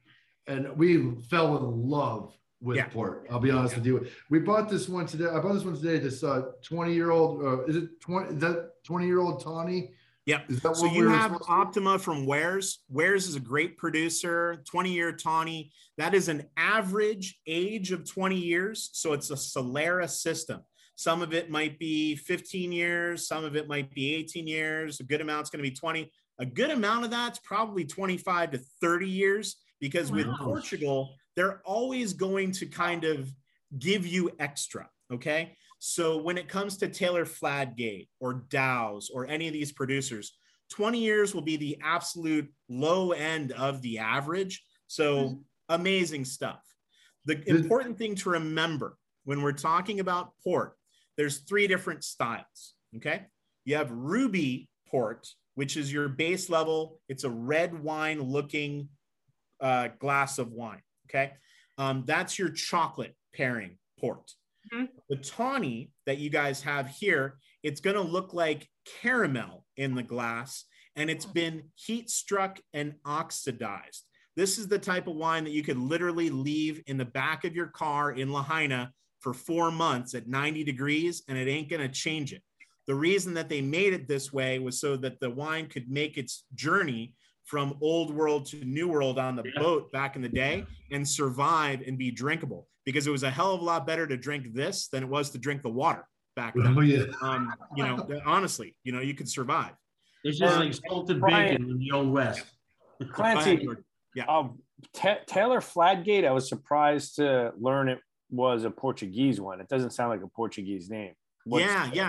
and we fell in love with port. I'll be honest with you. We bought this one today. I bought this one today, this 20-year-old, is it 20? Is that 20-year-old Tawny? Yep. So you have Optima from Wares. Wares is a great producer, 20-year Tawny. That is an average age of 20 years. So it's a Solera system. Some of it might be 15 years. Some of it might be 18 years. A good amount's going to be 20. A good amount of that's probably 25 to 30 years, because with Portugal, they're always going to kind of give you extra, okay? So when it comes to Taylor Fladgate or Dow's or any of these producers, 20 years will be the absolute low end of the average. So amazing stuff. The important thing to remember when we're talking about port, there's 3 different styles, okay? You have ruby port, which is your base level. It's a red wine looking glass of wine, okay? That's your chocolate pairing port. The Tawny that you guys have here, it's going to look like caramel in the glass, and it's been heat struck and oxidized. This is the type of wine that you could literally leave in the back of your car in Lahaina for 4 months at 90 degrees, and it ain't going to change it. The reason that they made it this way was so that the wine could make its journey from old world to new world on the boat back in the day and survive and be drinkable, because it was a hell of a lot better to drink this than it was to drink the water back then. You know, honestly, you know, you could survive. It's just like salted bacon in the old West. Clancy, Taylor Fladgate, I was surprised to learn it was a Portuguese one. It doesn't sound like a Portuguese name.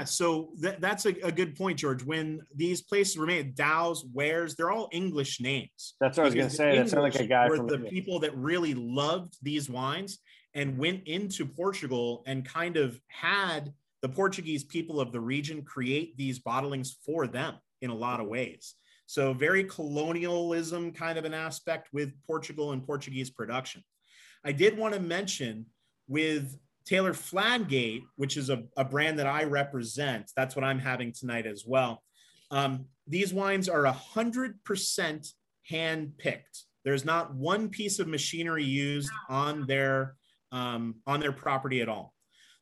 So that's a good point, George. When these places were made, Dow's, Wares, they're all English names. That's what I was going to say. That sounded like a guy from the people that really loved these wines and went into Portugal and kind of had the Portuguese people of the region create these bottlings for them in a lot of ways. So very colonialism kind of an aspect with Portugal and Portuguese production. I did want to mention with Taylor Fladgate, which is a brand that I represent. That's what I'm having tonight as well. These wines are 100% hand-picked. There's not one piece of machinery used on their property at all.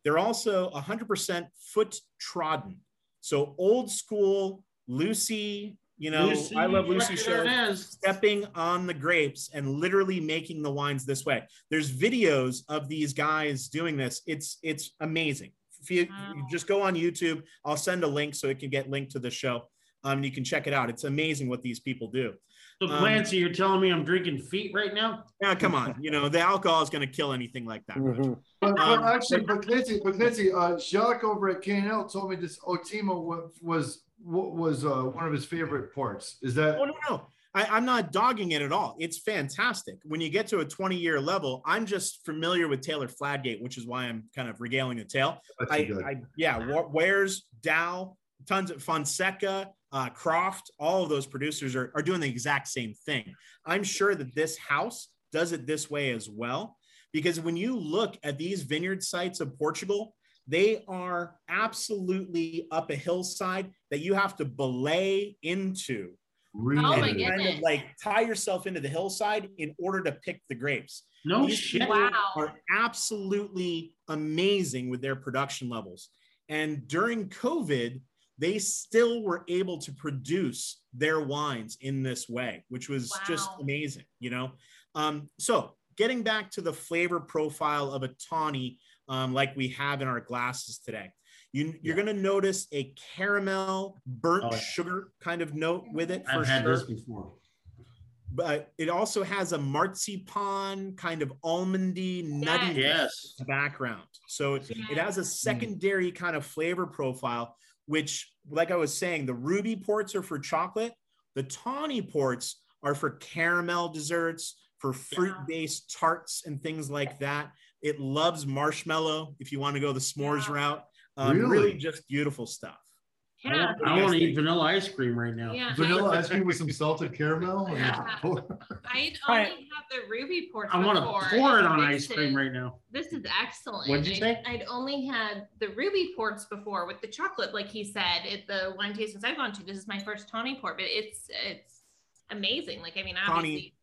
They're also 100% foot trodden. So old school Lucy, you know, Lucy, I love Lucy show, stepping on the grapes and literally making the wines this way. There's videos of these guys doing this. It's amazing. If you just go on YouTube, I'll send a link so it can get linked to the show. and you can check it out. It's amazing what these people do. So Clancy, you're telling me I'm drinking feet right now? Yeah, come on. You know, the alcohol is going to kill anything like that. Mm-hmm. But Clancy, Jacques over at K&L told me this Otima was one of his favorite parts. Is that? Oh, no. I'm not dogging it at all. It's fantastic. When you get to a 20-year level, I'm just familiar with Taylor Fladgate, which is why I'm kind of regaling the tale. Wares, Dow, tons of Fonseca, Croft, all of those producers are doing the exact same thing. I'm sure that this house does it this way as well, because when you look at these vineyard sites of Portugal, they are absolutely up a hillside that you have to belay into. Oh my goodness. Kind of like tie yourself into the hillside in order to pick the grapes. No shit. Wow. Are absolutely amazing with their production levels. And during COVID, they still were able to produce their wines in this way, which was just amazing, you know? So getting back to the flavor profile of a tawny, like we have in our glasses today. You're going to notice a caramel, burnt sugar kind of note with it. I've had this before. But it also has a marzipan, kind of almondy, nutty background. So it has a secondary kind of flavor profile, which, like I was saying, the ruby ports are for chocolate. The tawny ports are for caramel desserts, for fruit-based tarts and things like that. It loves marshmallow if you want to go the s'mores route. Really just beautiful stuff. Yeah. I want to eat vanilla ice cream right now. Yeah. Vanilla ice cream with some salted caramel. Yeah. I only have the ruby port. I want to pour it on ice cream right now. This is excellent. What'd you say? I'd only had the ruby ports before with the chocolate, like he said, at the wine tastings I've gone to. This is my first tawny port, but it's amazing. Like, I mean, obviously.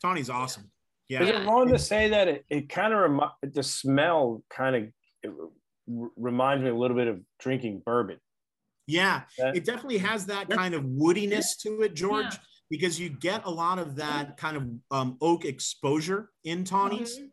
Tawny's awesome. Yeah. Is it wrong to say that it kind of, the smell kind of reminds me a little bit of drinking bourbon? Yeah, it definitely has that kind of woodiness to it, George, because you get a lot of that kind of oak exposure in tawnies. Mm-hmm.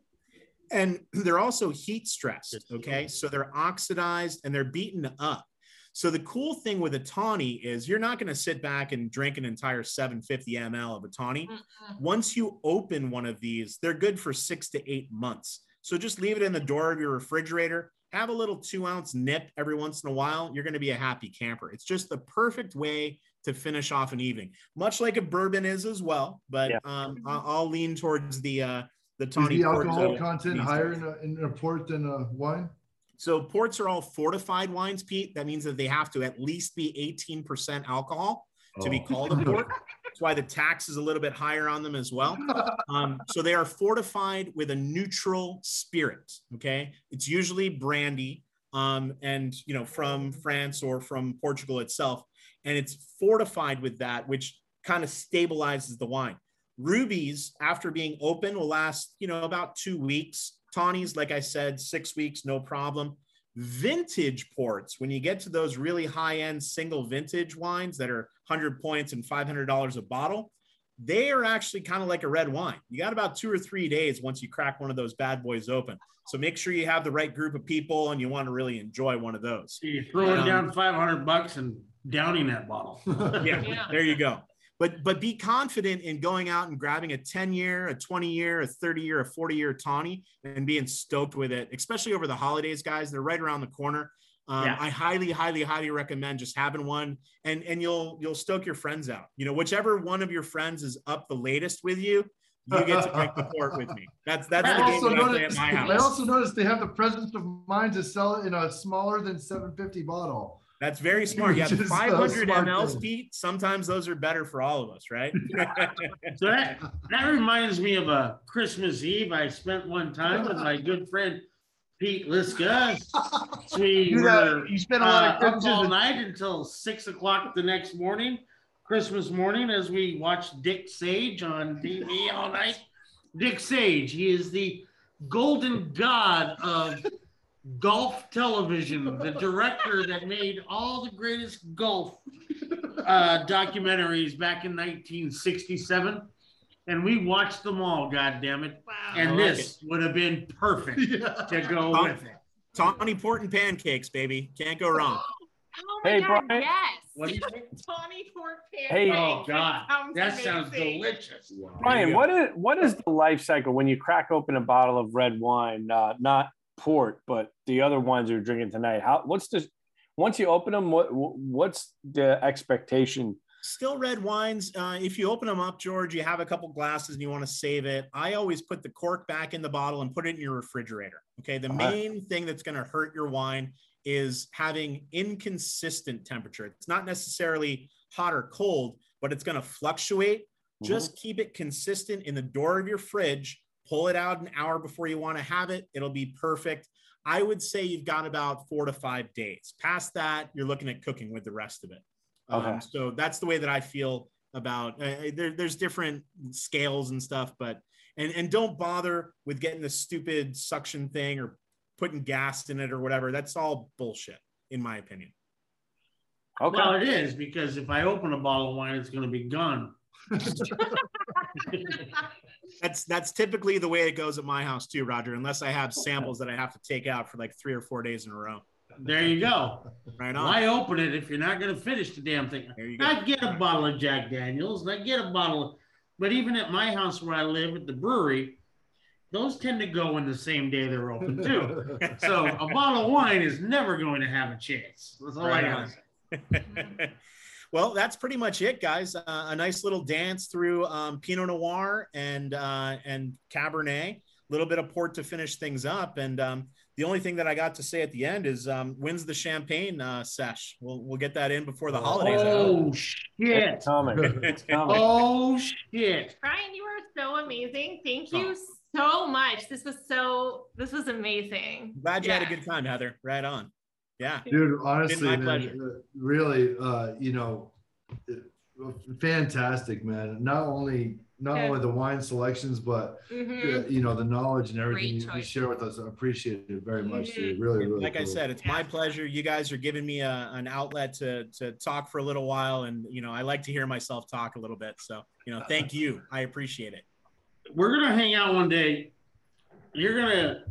And they're also heat stressed, okay? So they're oxidized and they're beaten up. So the cool thing with a tawny is you're not going to sit back and drink an entire 750 ml of a tawny. Mm-hmm. Once you open one of these, they're good for 6 to 8 months. So just leave it in the door of your refrigerator. Have a little 2-ounce nip every once in a while. You're going to be a happy camper. It's just the perfect way to finish off an evening, much like a bourbon is as well. But I'll lean towards the tawny. Is the alcohol content higher in a port than a wine? So ports are all fortified wines, Pete. That means that they have to at least be 18% alcohol to be called a port. That's why the tax is a little bit higher on them as well. So they are fortified with a neutral spirit. Okay, it's usually brandy, and you know, from France or from Portugal itself, and it's fortified with that, which kind of stabilizes the wine. Rubies, after being open, will last about 2 weeks. Tawnies, like I said, 6 weeks, no problem. Vintage ports, when you get to those really high-end single vintage wines that are 100 points and $500 a bottle, they are actually kind of like a red wine. You got about 2 or 3 days once you crack one of those bad boys open. So make sure you have the right group of people and you want to really enjoy one of those. So you're throwing down $500 and downing that bottle. There you go. But be confident in going out and grabbing a 10-year, a 20-year, a 30-year, a 40-year tawny and being stoked with it, especially over the holidays, guys. They're right around the corner. I highly, highly, highly recommend just having one, and you'll stoke your friends out. You know, whichever one of your friends is up the latest with you, you get to break the port with me. That's the game that I play at my house. I also noticed they have the presence of mind to sell it in a smaller than 750 bottle. That's very smart. You have 500 mLs, Pete. Sometimes those are better for all of us, right? So that reminds me of a Christmas Eve I spent one time with my good friend Pete Liska. You spent a lot of all night until 6 o'clock the next morning, Christmas morning, as we watched Dick Sage on TV all night. Dick Sage, he is the golden god of golf television, the director that made all the greatest golf documentaries back in 1967, and we watched them all, goddammit. Wow, and this would have been perfect to go with it. Tawny port and pancakes, baby, can't go wrong. Oh my God, Brian. Yes. What do you think? 24 pancakes. Hey, oh God, that sounds delicious. Wow. Brian, what is the life cycle when you crack open a bottle of red wine, not port, but the other wines you're drinking tonight? Once you open them, what's the expectation? Still red wines. If you open them up, George, you have a couple glasses and you want to save it. I always put the cork back in the bottle and put it in your refrigerator. Okay. The main thing that's going to hurt your wine is having inconsistent temperature. It's not necessarily hot or cold, but it's going to fluctuate. Mm-hmm. Just keep it consistent in the door of your fridge. Pull it out an hour before you want to have it. It'll be perfect. I would say you've got about 4 to 5 days. Past that, you're looking at cooking with the rest of it. Okay. So that's the way that I feel about there's different scales and stuff, but and don't bother with getting the stupid suction thing or putting gas in it or whatever. That's all bullshit, in my opinion. Okay. Well, it is, because if I open a bottle of wine, it's going to be gone. That's typically the way it goes at my house too, Roger, unless I have samples that I have to take out for like 3 or 4 days in a row. There you go. Right on. Why open it if you're not going to finish the damn thing? I get a bottle of Jack Daniels. I get a bottle. But even at my house where I live at the brewery, those tend to go in the same day they're open too. So a bottle of wine is never going to have a chance. That's all I got to say. Well, that's pretty much it, guys. A nice little dance through Pinot Noir and Cabernet. A little bit of port to finish things up. And the only thing that I got to say at the end is, when's the champagne sesh? We'll get that in before the holidays. Oh, shit. It's coming. It's coming. Oh, shit. Brian, you are so amazing. Thank you so much. This was amazing. Glad you had a good time, Heather. Right on. Yeah. Dude, honestly, my pleasure. Really, fantastic, man. Not only the wine selections, but the knowledge and everything you share with us. I appreciate it very much. Dude. Really, really. Like I said, it's my pleasure. You guys are giving me an outlet to talk for a little while, and I like to hear myself talk a little bit. So thank you. I appreciate it. We're gonna hang out one day. You're gonna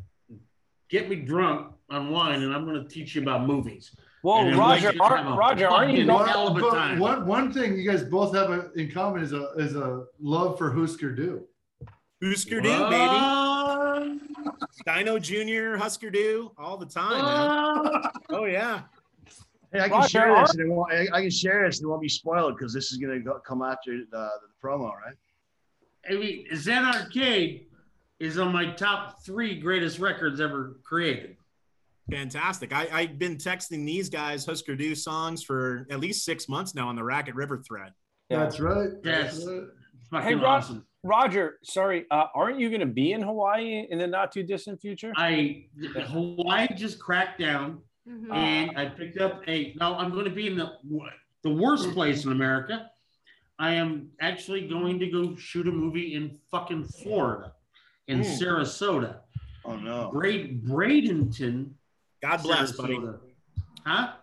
get me drunk on wine, and I'm gonna teach you about movies. Well, Roger, aren't you going? One thing you guys both have in common is a love for Husker Du. Husker Du, baby. Dino Jr., Husker Du, all the time. Man. Oh yeah. Hey, I can share this. And it won't be spoiled because this is going to come after the promo, right? I mean, Zen Arcade is on my top 3 greatest records ever created. Fantastic. I've been texting these guys Husker Du songs for at least 6 months now on the Racket River thread. Yeah. That's right. Yes. Hey, awesome. Roger, sorry, aren't you going to be in Hawaii in the not too distant future? Hawaii just cracked down, and I picked up I'm going to be in the worst place in America. I am actually going to go shoot a movie in fucking Florida, in Sarasota. Oh no. Bradenton. God bless, buddy. Huh?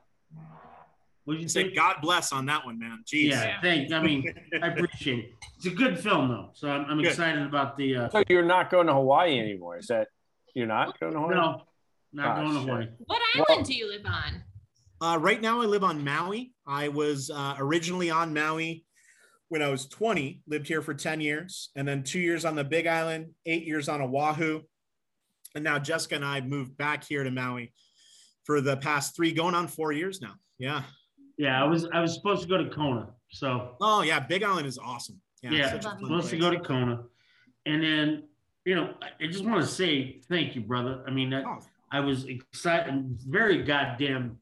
What'd you say? God bless on that one, man. Jeez. Yeah, thanks. I mean, I appreciate it. It's a good film, though, so I'm excited about the... So you're not going to Hawaii anymore? Is that... You're not going to Hawaii? No, not going to Hawaii. What island do you live on? Right now, I live on Maui. I was originally on Maui when I was 20, lived here for 10 years, and then 2 years on the Big Island, 8 years on Oahu, and now Jessica and I moved back here to Maui for the past 3 going on 4 years now. Yeah. Yeah. I was supposed to go to Kona. So, oh yeah. Big Island is awesome. Yeah. Supposed to go to Kona. And then, I just want to say, thank you, brother. I mean, I was excited, very goddamn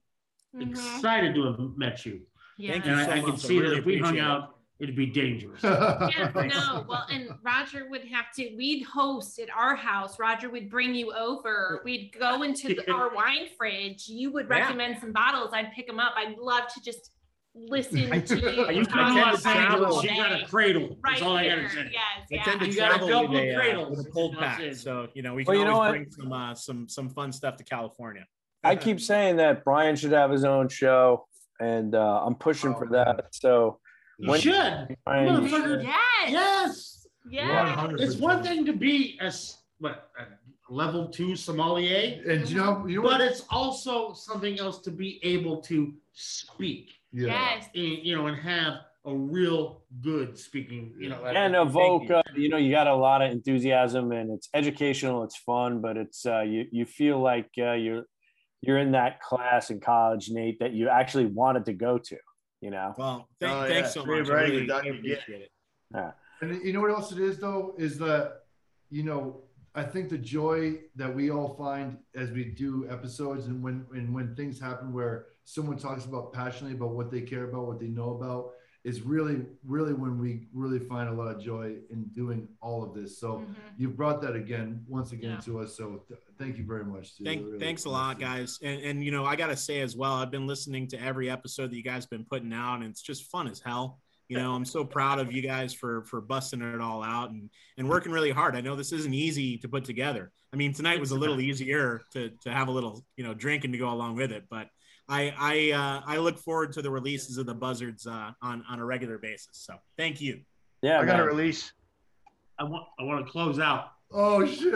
excited to have met you. Yeah. Thank you so much. I could see that if we hung out, it'd be dangerous. Yeah, no. Well, and Roger would have to, we'd host at our house. Roger would bring you over. We'd go into our wine fridge. You would recommend some bottles. I'd pick them up. I'd love to just listen to you. You got a cradle. Right. That's all I got to say. Yes, yeah. I tend to travel with a cold pack. So, we can always bring some fun stuff to California. I keep saying that Brian should have his own show, and I'm pushing for that. So, you should. Brian, yes. Yes. Yes. 100%. It's one thing to be a level 2 sommelier. And you know but it's also something else to be able to speak. Yes. And, and have a real good speaking, and evoke, you got a lot of enthusiasm, and it's educational, it's fun, but it's, you feel like you're in that class in college, Nate, that you actually wanted to go to, Well, thanks so much. I really appreciate it. Yeah. And you know what else it is, though, is that, I think the joy that we all find as we do episodes and when things happen where someone talks about passionately about what they care about, what they know about, is really when we really find a lot of joy in doing all of this. So you brought that once again to us. So thank you very much. Thanks a lot, guys. And I got to say as well, I've been listening to every episode that you guys have been putting out, and it's just fun as hell. I'm so proud of you guys for busting it all out and working really hard. I know this isn't easy to put together. I mean, tonight was a little easier to have a little, drinking to go along with it, but I look forward to the releases of the Buzzards on a regular basis. So thank you. Yeah, I got a release. I want to close out. Oh shit!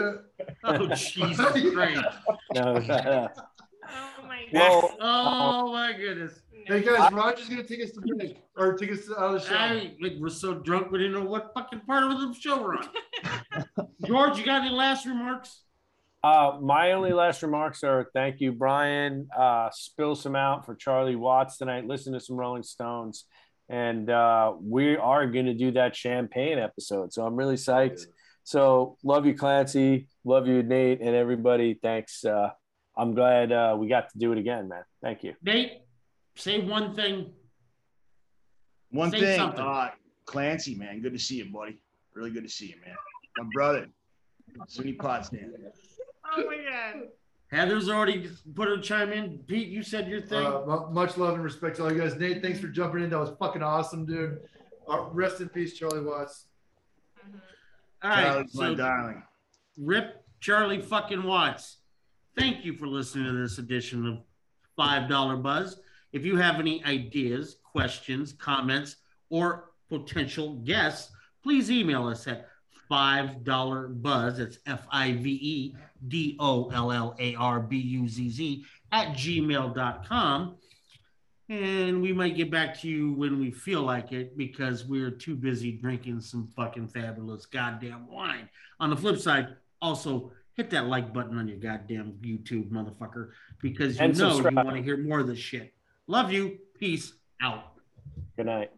Oh Jesus Christ! Oh my God! Well, oh my goodness! Hey guys, Roger's gonna take us to break or take us out of the show. We're so drunk we didn't know what fucking part of the show we're on. George, you got any last remarks? My only last remarks are thank you, Brian. Spill some out for Charlie Watts tonight. Listen to some Rolling Stones, and we are going to do that champagne episode. So I'm really psyched. So love you, Clancy. Love you, Nate, and everybody. Thanks. I'm glad we got to do it again, man. Thank you, Nate. Say one thing. Clancy, man. Good to see you, buddy. Really good to see you, man. My brother. Sweeney Potts, man. Oh my God! Heather's already put her chime in. Pete, you said your thing. Much love and respect to all you guys. Nate, thanks for jumping in. That was fucking awesome, dude. Rest in peace, Charlie Watts. All right, Charlie's my darling. Rip Charlie fucking Watts. Thank you for listening to this edition of $5 Buzz. If you have any ideas, questions, comments, or potential guests, please email us at $5 Buzz. It's FIVEDOLLARBUZZ @gmail.com. And we might get back to you when we feel like it, because we're too busy drinking some fucking fabulous goddamn wine. On the flip side, also hit that like button on your goddamn YouTube, motherfucker, because you want to hear more of this shit. Love you. Peace out. Good night.